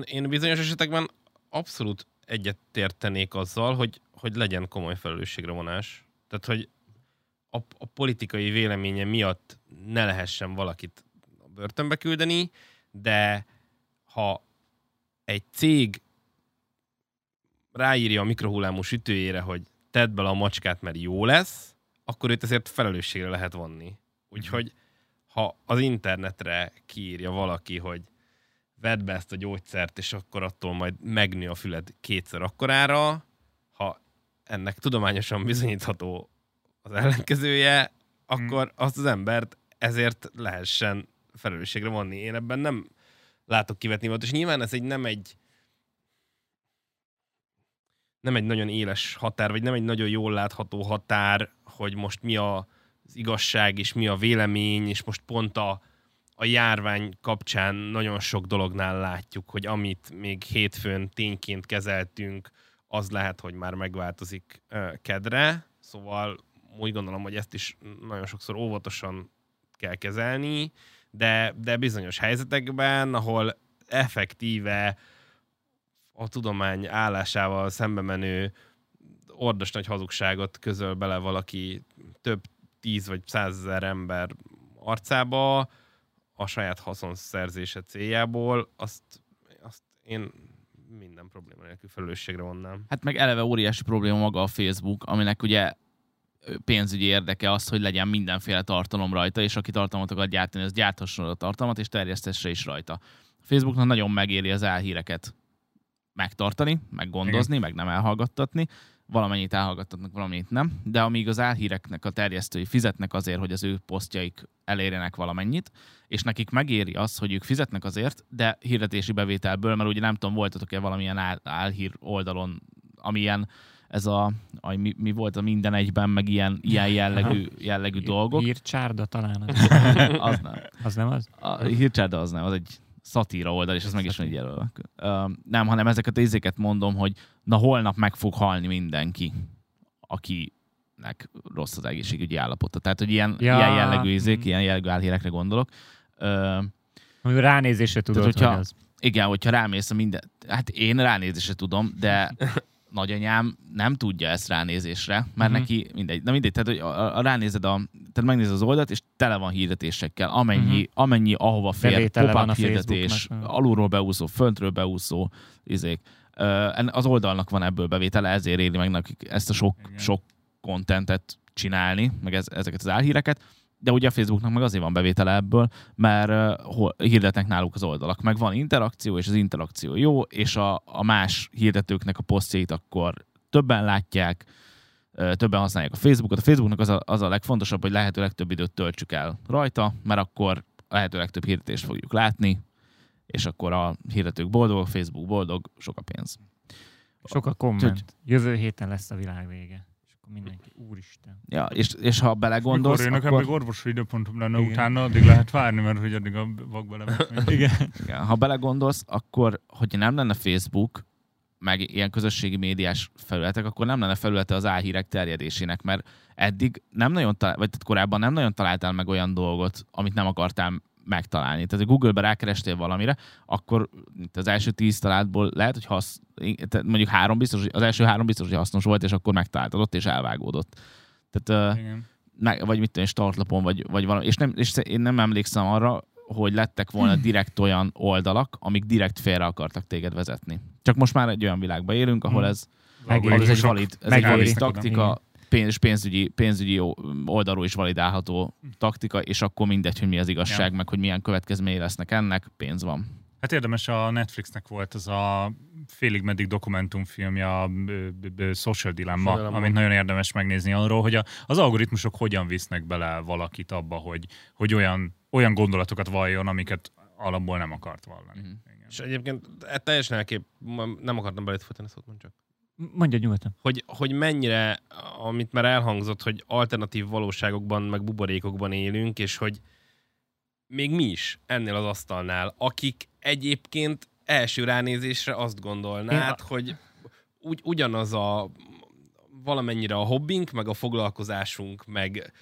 Én bizonyos esetekben abszolút egyetértenék azzal, hogy legyen komoly felelősségre vonás. Tehát, hogy a politikai véleménye miatt ne lehessen valakit börtönbe küldeni, de ha egy cég ráírja a mikrohullámú sütőjére, hogy tedd bele a macskát, mert jó lesz, akkor őt ezért felelősségre lehet vonni. Úgyhogy ha az internetre kiírja valaki, hogy vedd be ezt a gyógyszert, és akkor attól majd megnő a füled kétszer akkorára, ha ennek tudományosan bizonyítható az ellenkezője, akkor azt az embert ezért lehessen felelősségre vonni. Én ebben nem látok kivetni volt, és nyilván ez egy nem egy nem egy nagyon éles határ, vagy nem egy nagyon jól látható határ, hogy most mi az igazság, és mi a vélemény, és most pont a járvány kapcsán nagyon sok dolognál látjuk, hogy amit még hétfőn tényként kezeltünk, az lehet, hogy már megváltozik kedre. Szóval úgy gondolom, hogy ezt is nagyon sokszor óvatosan kell kezelni, de bizonyos helyzetekben, ahol effektíve a tudomány állásával szembe menő ordas nagy hazugságot közöl bele valaki több 10 vagy 100 000 ember arcába a saját haszonszerzése céljából, azt én minden probléma nélkül felelősségre vonnám. Hát meg eleve óriási probléma maga a Facebook, aminek ugye pénzügyi érdeke az, hogy legyen mindenféle tartalom rajta, és aki tartalmat akar gyártani, az gyárthasson a tartalmat, és terjesztesse is rajta. A Facebooknak nagyon megéri az álhíreket megtartani, meggondozni, meg nem elhallgattatni. Valamennyit elhallgattatnak, valamennyit nem. De amíg az álhíreknek a terjesztői fizetnek azért, hogy az ő posztjaik elérjenek valamennyit, és nekik megéri az, hogy ők fizetnek azért, de hirdetési bevételből, mert ugye nem tudom, voltatok-e valamilyen álhír oldalon, amilyen ez mi volt a minden egyben, meg ilyen jellegű dolgok. Hírcsárda talán. Az nem. Az nem az? A Hírcsárda az nem, az egy szatíra oldal, és ez meg is van így jelölve. Nem, hanem ezeket az izéket mondom, hogy na holnap meg fog halni mindenki, akinek rossz az egészségügyi állapota. Tehát, hogy ilyen jellegű izék, ilyen jellegű álhírekre gondolok. Ami ránézésre tudod, tehát, hogy az. Igen, hogyha rámész a minden... Hát én ránézésre tudom, de... Nagyanyám nem tudja ezt ránézésre, mert neki mindegy. Na mindegy, tehát hogy tehát megnézed az oldalt, és tele van hirdetésekkel, amennyi ahova fér, pop-up hirdetés, alulról beúszó, föntről beúszó izék. Az oldalnak van ebből bevétele, ezért éli meg nekik ezt a sok kontentet csinálni, meg ezeket az álhíreket, de ugye a Facebooknak meg azért van bevétele ebből, mert hirdetnek náluk az oldalak. Meg van interakció, és az interakció jó, és a más hirdetőknek a posztjait akkor többen látják, többen használják a Facebookot. A Facebooknak az a legfontosabb, hogy lehető legtöbb időt töltsük el rajta, mert akkor lehető legtöbb hirdetést fogjuk látni, és akkor a hirdetők boldog, a Facebook boldog, sok a pénz. Sok a komment. Jövő héten lesz a világ vége. Mindenki, úristen. Ja, és ha belegondolsz, mikor akkor... Mikor orvosi időpontom lenne utána, addig lehet várni, mert hogy addig a vakba levet. Igen. Ha belegondolsz, akkor, hogyha nem lenne Facebook, meg ilyen közösségi médiás felületek, akkor nem lenne felülete az álhírek terjedésének, mert eddig nem nagyon korábban nem nagyon találtál meg olyan dolgot, amit nem akartál megtalálni. Tehát, hogy Google-ben rákerestél valamire, akkor az első 10 találtból lehet, hogy mondjuk 3 biztos, az első 3 biztos, hogy hasznos volt, és akkor megtaláltad ott, és elvágódott. Tehát, vagy mit tudom, startlapon, vagy valami. És én nem emlékszem arra, hogy lettek volna direkt olyan oldalak, amik direkt félre akartak téged vezetni. Csak most már egy olyan világban élünk, ahol ez egy valid taktika, pénzügyi oldalról is validálható taktika, és akkor mindegy, hogy mi az igazság, meg hogy milyen következményei lesznek ennek, pénz van. Hát érdemes, a Netflixnek volt az a félig-meddig dokumentumfilmje, a Social Dilemma, amit nagyon érdemes megnézni arról, hogy az algoritmusok hogyan visznek bele valakit abba, hogy olyan gondolatokat valljon, amiket alapból nem akart vallani. És egyébként teljesen nem akartam belőle folytani szót, mondjuk. Mondja nyugodtan. Hogy mennyire, amit már elhangzott, hogy alternatív valóságokban, meg buborékokban élünk, és hogy még mi is ennél az asztalnál, akik egyébként első ránézésre azt gondolnád, hogy ugyanaz a valamennyire a hobbink, meg a foglalkozásunk, meg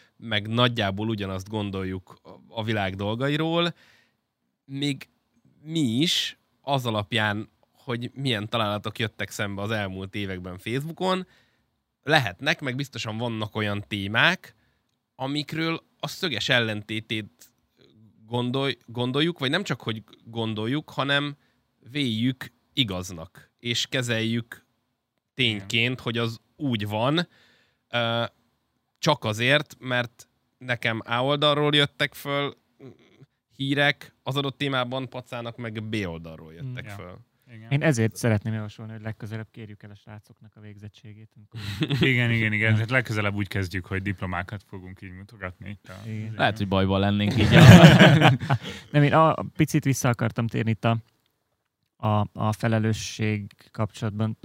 nagyjából ugyanazt gondoljuk a világ dolgairól, még mi is az alapján, hogy milyen találatok jöttek szembe az elmúlt években Facebookon, lehetnek, meg biztosan vannak olyan témák, amikről a szöges ellentétét gondoljuk, vagy nem csak, hogy gondoljuk, hanem véljük igaznak, és kezeljük tényként, hogy az úgy van, csak azért, mert nekem A oldalról jöttek föl hírek, az adott témában Pacának meg B oldalról jöttek föl. Igen. Én ezért szeretném javasolni, hogy legközelebb kérjük el a srácoknak a végzettségét. Igen. Tehát legközelebb úgy kezdjük, hogy diplomákat fogunk így mutogatni. Itt lehet, hogy bajban lennénk így. Nem, én picit vissza akartam térni itt a a felelősség kapcsolatban.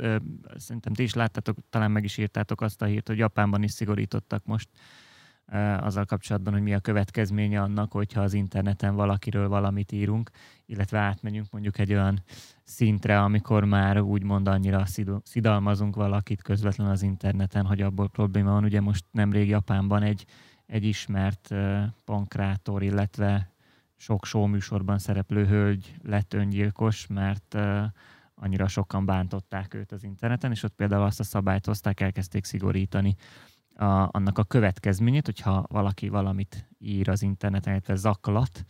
Szerintem ti is láttátok, talán meg is írtátok azt a hírt, hogy Japánban is szigorítottak most azzal kapcsolatban, hogy mi a következménye annak, hogyha az interneten valakiről valamit írunk, illetve átmenjünk mondjuk egy olyan szintre, amikor már úgymond annyira szidalmazunk valakit közvetlenül az interneten, hogy abból probléma van. Ugye most nemrég Japánban egy ismert pankrátor, illetve sok showműsorban szereplő hölgy lett öngyilkos, mert annyira sokan bántották őt az interneten, és ott például azt a szabályt hozták, elkezdték szigorítani annak a következményét, hogyha valaki valamit ír az interneten, illetve zaklat,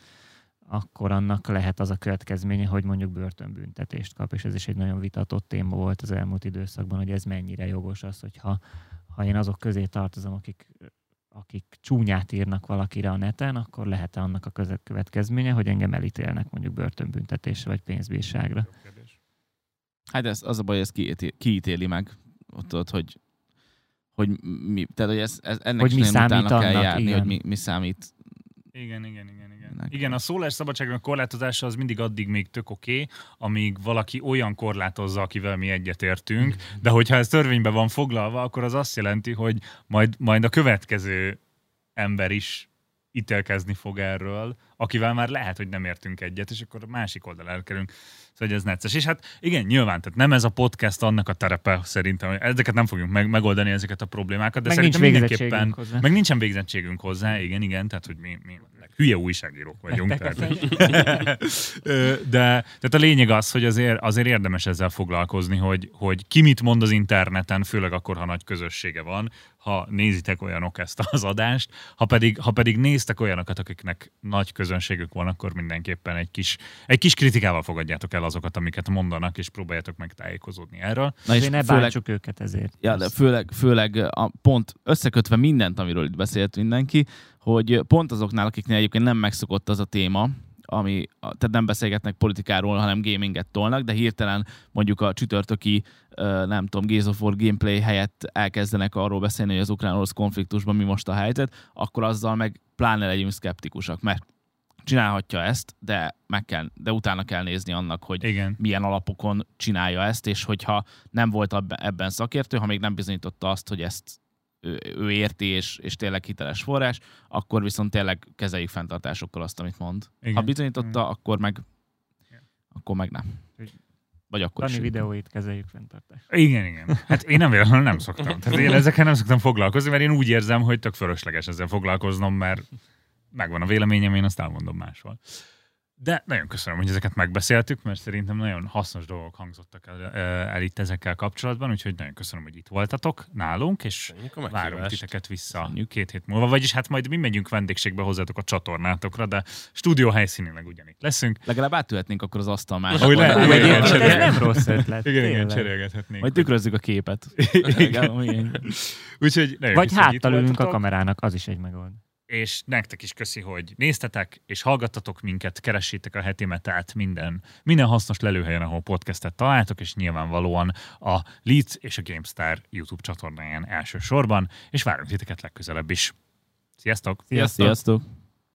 akkor annak lehet az a következménye, hogy mondjuk börtönbüntetést kap, és ez is egy nagyon vitatott téma volt az elmúlt időszakban, hogy ez mennyire jogos az, hogyha én azok közé tartozom, akik csúnyát írnak valakire a neten, akkor lehet annak a következménye, hogy engem elítélnek mondjuk börtönbüntetésre vagy pénzbírságra. Hát ez, az a baj, ez kiítéli meg ott, hogy mi, tehát hogy ennek hogy is mi számít utána kell járni, igen. Hogy mi számít. Igen. Igen, a szólásszabadságnak korlátozása az mindig addig még tök oké, amíg valaki olyan korlátozza, akivel mi egyetértünk, de hogyha ez törvényben van foglalva, akkor az azt jelenti, hogy majd a következő ember is ítélkezni fog erről, akivel már lehet, hogy nem értünk egyet, és akkor a másik oldalra elkerülünk. Szóval ez necces. És hát igen, nyilván, tehát nem ez a podcast annak a terepe szerintem, ezeket nem fogjuk megoldani, ezeket a problémákat, de meg szerintem mindenképpen... Hozzá. Meg nincsen végzettségünk hozzá, igen, tehát hogy mi hülye újságírók vagyunk. De tehát a lényeg az, hogy azért érdemes ezzel foglalkozni, hogy ki mit mond az interneten, főleg akkor, ha nagy közössége van, ha nézitek olyanok ezt az adást, ha pedig néztek olyanokat, akiknek nagy közönségük van, akkor mindenképpen egy kis kritikával fogadjátok el azokat, amiket mondanak, és próbáljátok meg tájékozódni erről. Na és ne bántsuk őket ezért. Ja, de főleg pont összekötve mindent, amiről itt beszélt mindenki, hogy pont azoknál, akiknél egyébként nem megszokott az a téma, ami, tehát nem beszélgetnek politikáról, hanem gaminget tolnak, de hirtelen mondjuk a csütörtöki, nem tudom, Gears of War gameplay helyett elkezdenek arról beszélni, hogy az ukrán-orosz konfliktusban mi most a helyzet, akkor azzal meg pláne legyünk szkeptikusak, mert csinálhatja ezt, de utána kell nézni annak, hogy igen. Milyen alapokon csinálja ezt, és hogyha nem volt ebben szakértő, ha még nem bizonyította azt, hogy ezt ő érti, és tényleg hiteles forrás, akkor viszont tényleg kezeljük fenntartásokkal azt, amit mond. Igen. Ha bizonyította, akkor meg nem. Vagy akkor Dani videóit kezeljük fenntartás. Igen. Hát én nem véletlenül nem szoktam. Tehát én ezekkel nem szoktam foglalkozni, mert én úgy érzem, hogy tök fölösleges ezzel foglalkoznom, mert megvan a véleményem, én azt elmondom máshol. De nagyon köszönöm, hogy ezeket megbeszéltük, mert szerintem nagyon hasznos dolgok hangzottak el itt ezekkel kapcsolatban, úgyhogy nagyon köszönöm, hogy itt voltatok nálunk, és várunk titeket vissza köszönjük. 2 hét múlva, vagyis hát majd mi megyünk vendégségbe hozzátok a csatornátokra, de stúdió helyszínileg ugyanitt leszünk. Legalább átülhetnénk akkor az asztal máshol. Nem rossz ötlet. Igen, cserélgethetnénk. Majd tükrözzük a képet. Úgyhogy vagy háttal ülünk a kamerának, az is egy megoldás. És nektek is köszi, hogy néztetek, és hallgattatok minket, keressétek a Heti Metát minden hasznos lelőhelyen, ahol podcastet találtok, és nyilvánvalóan a Leeds és a GameStar YouTube csatornáján elsősorban, és várunk titeket legközelebb is. Sziasztok! Sziasztok!